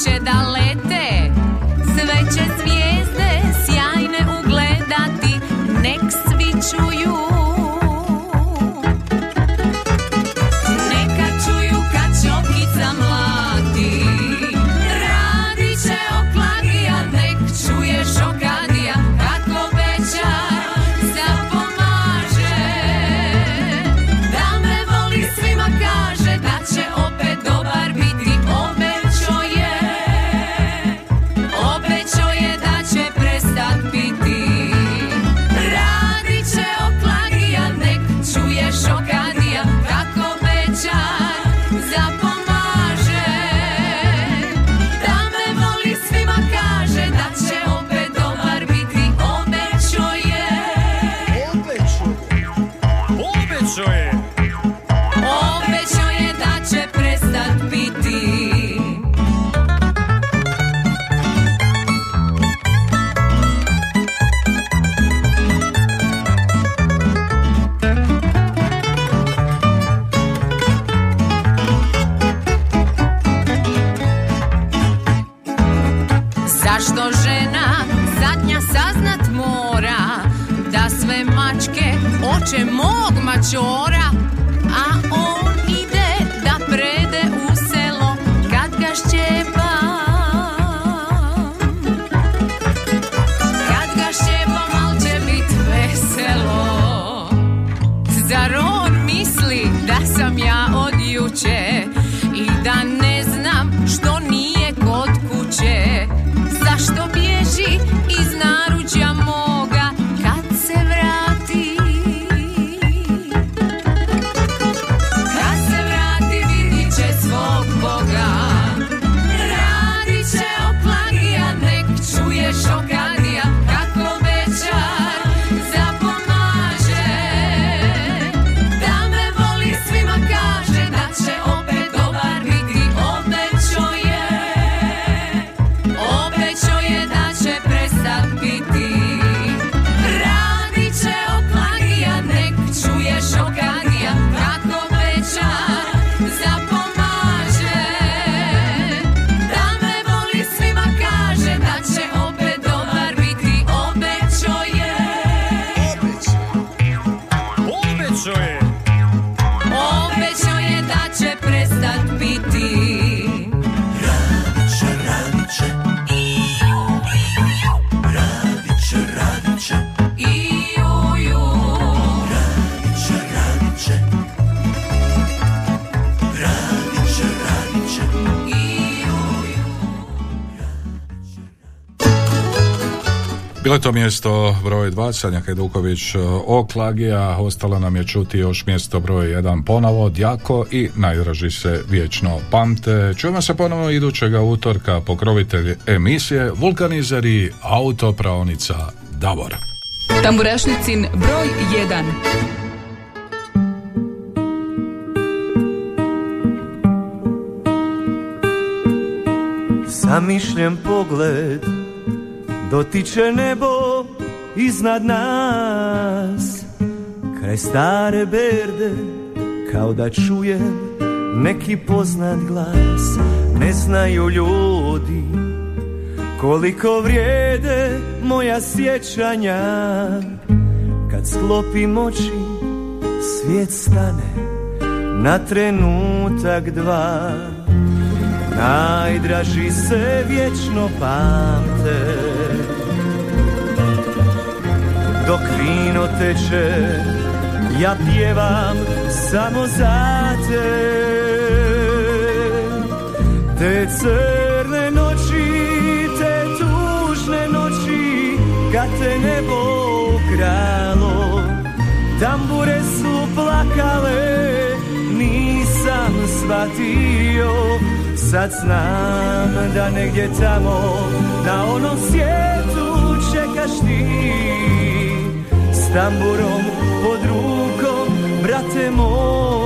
Će da lete, sve će zvijezde sjajne ugle. zašto žena zadnja saznat mora da sve mačke oče mog mačora, a on ide da prede u selo kad ga ščepa. Zar on misli da sam ja od juče i da ne znam što nije kod kuće? Zašto bježi iz naručja moga kad se vrati? Kad se vrati vidit će svog Boga, radit će oplagija, nek čuje šokadija kako bećar. Bilo je to mjesto broj 2, Sanja Hajduković, Oklagija. Ostala nam je čuti još mjesto broj 1 ponovo, Djako i Najdraži se vječno pamte. Čujemo se ponovo idućega utorka, pokrovitelj emisije Vulkanizer i autopraonica Davor. Tamburašnicin broj 1. Zamišljen pogled dotiče nebo iznad nas, kraj stare berde, kao da čujem neki poznat glas. Ne znaju ljudi koliko vrijede moja sjećanja. Kad sklopim oči, svijet stane na trenutak dva. Najdraži se vječno pamte, dok vino teče, ja pjevam samo za te. Te crne noći, te tužne noći, kad te nebo ukralo, tambure su plakale, nisam shvatio. Sad znam da negdje tamo na onom svijetu čekaš ti s tamburom pod rukom, brate moj.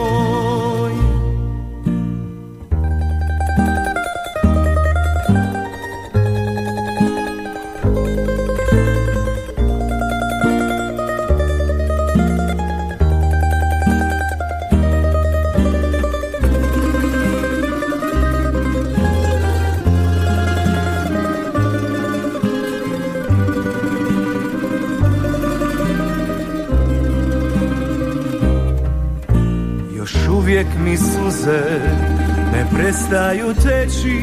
Uvijek mi suze ne prestaju teći,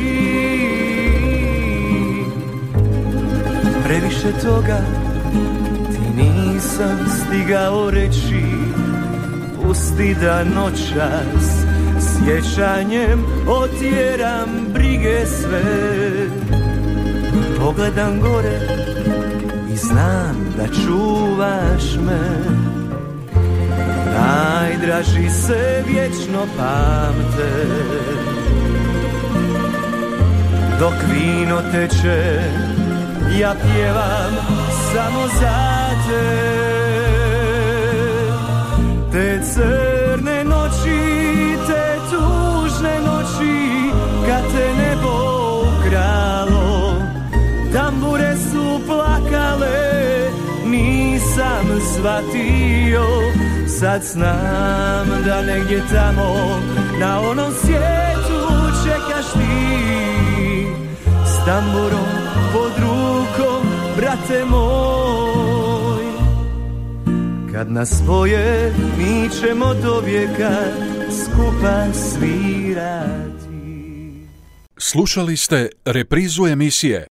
previše toga ti nisam stigao reći. Pusti da noćas sjećanjem otjeram brige sve. Pogledam gore i znam da čuvaš me. Najdraži se vječno pamte, dok vino teče, ja pjevam samo za te. Te crne noći, te tužne noći, kad te nebo ukralo, tambure su plakale, nisam shvatio. Sad znam da negdje tamo na onom svijetu čekaš ti s tamburom pod rukom. brate moj, kad nas spoje mi ćemo do vijeka skupa svirati. Slušali ste reprizu emisije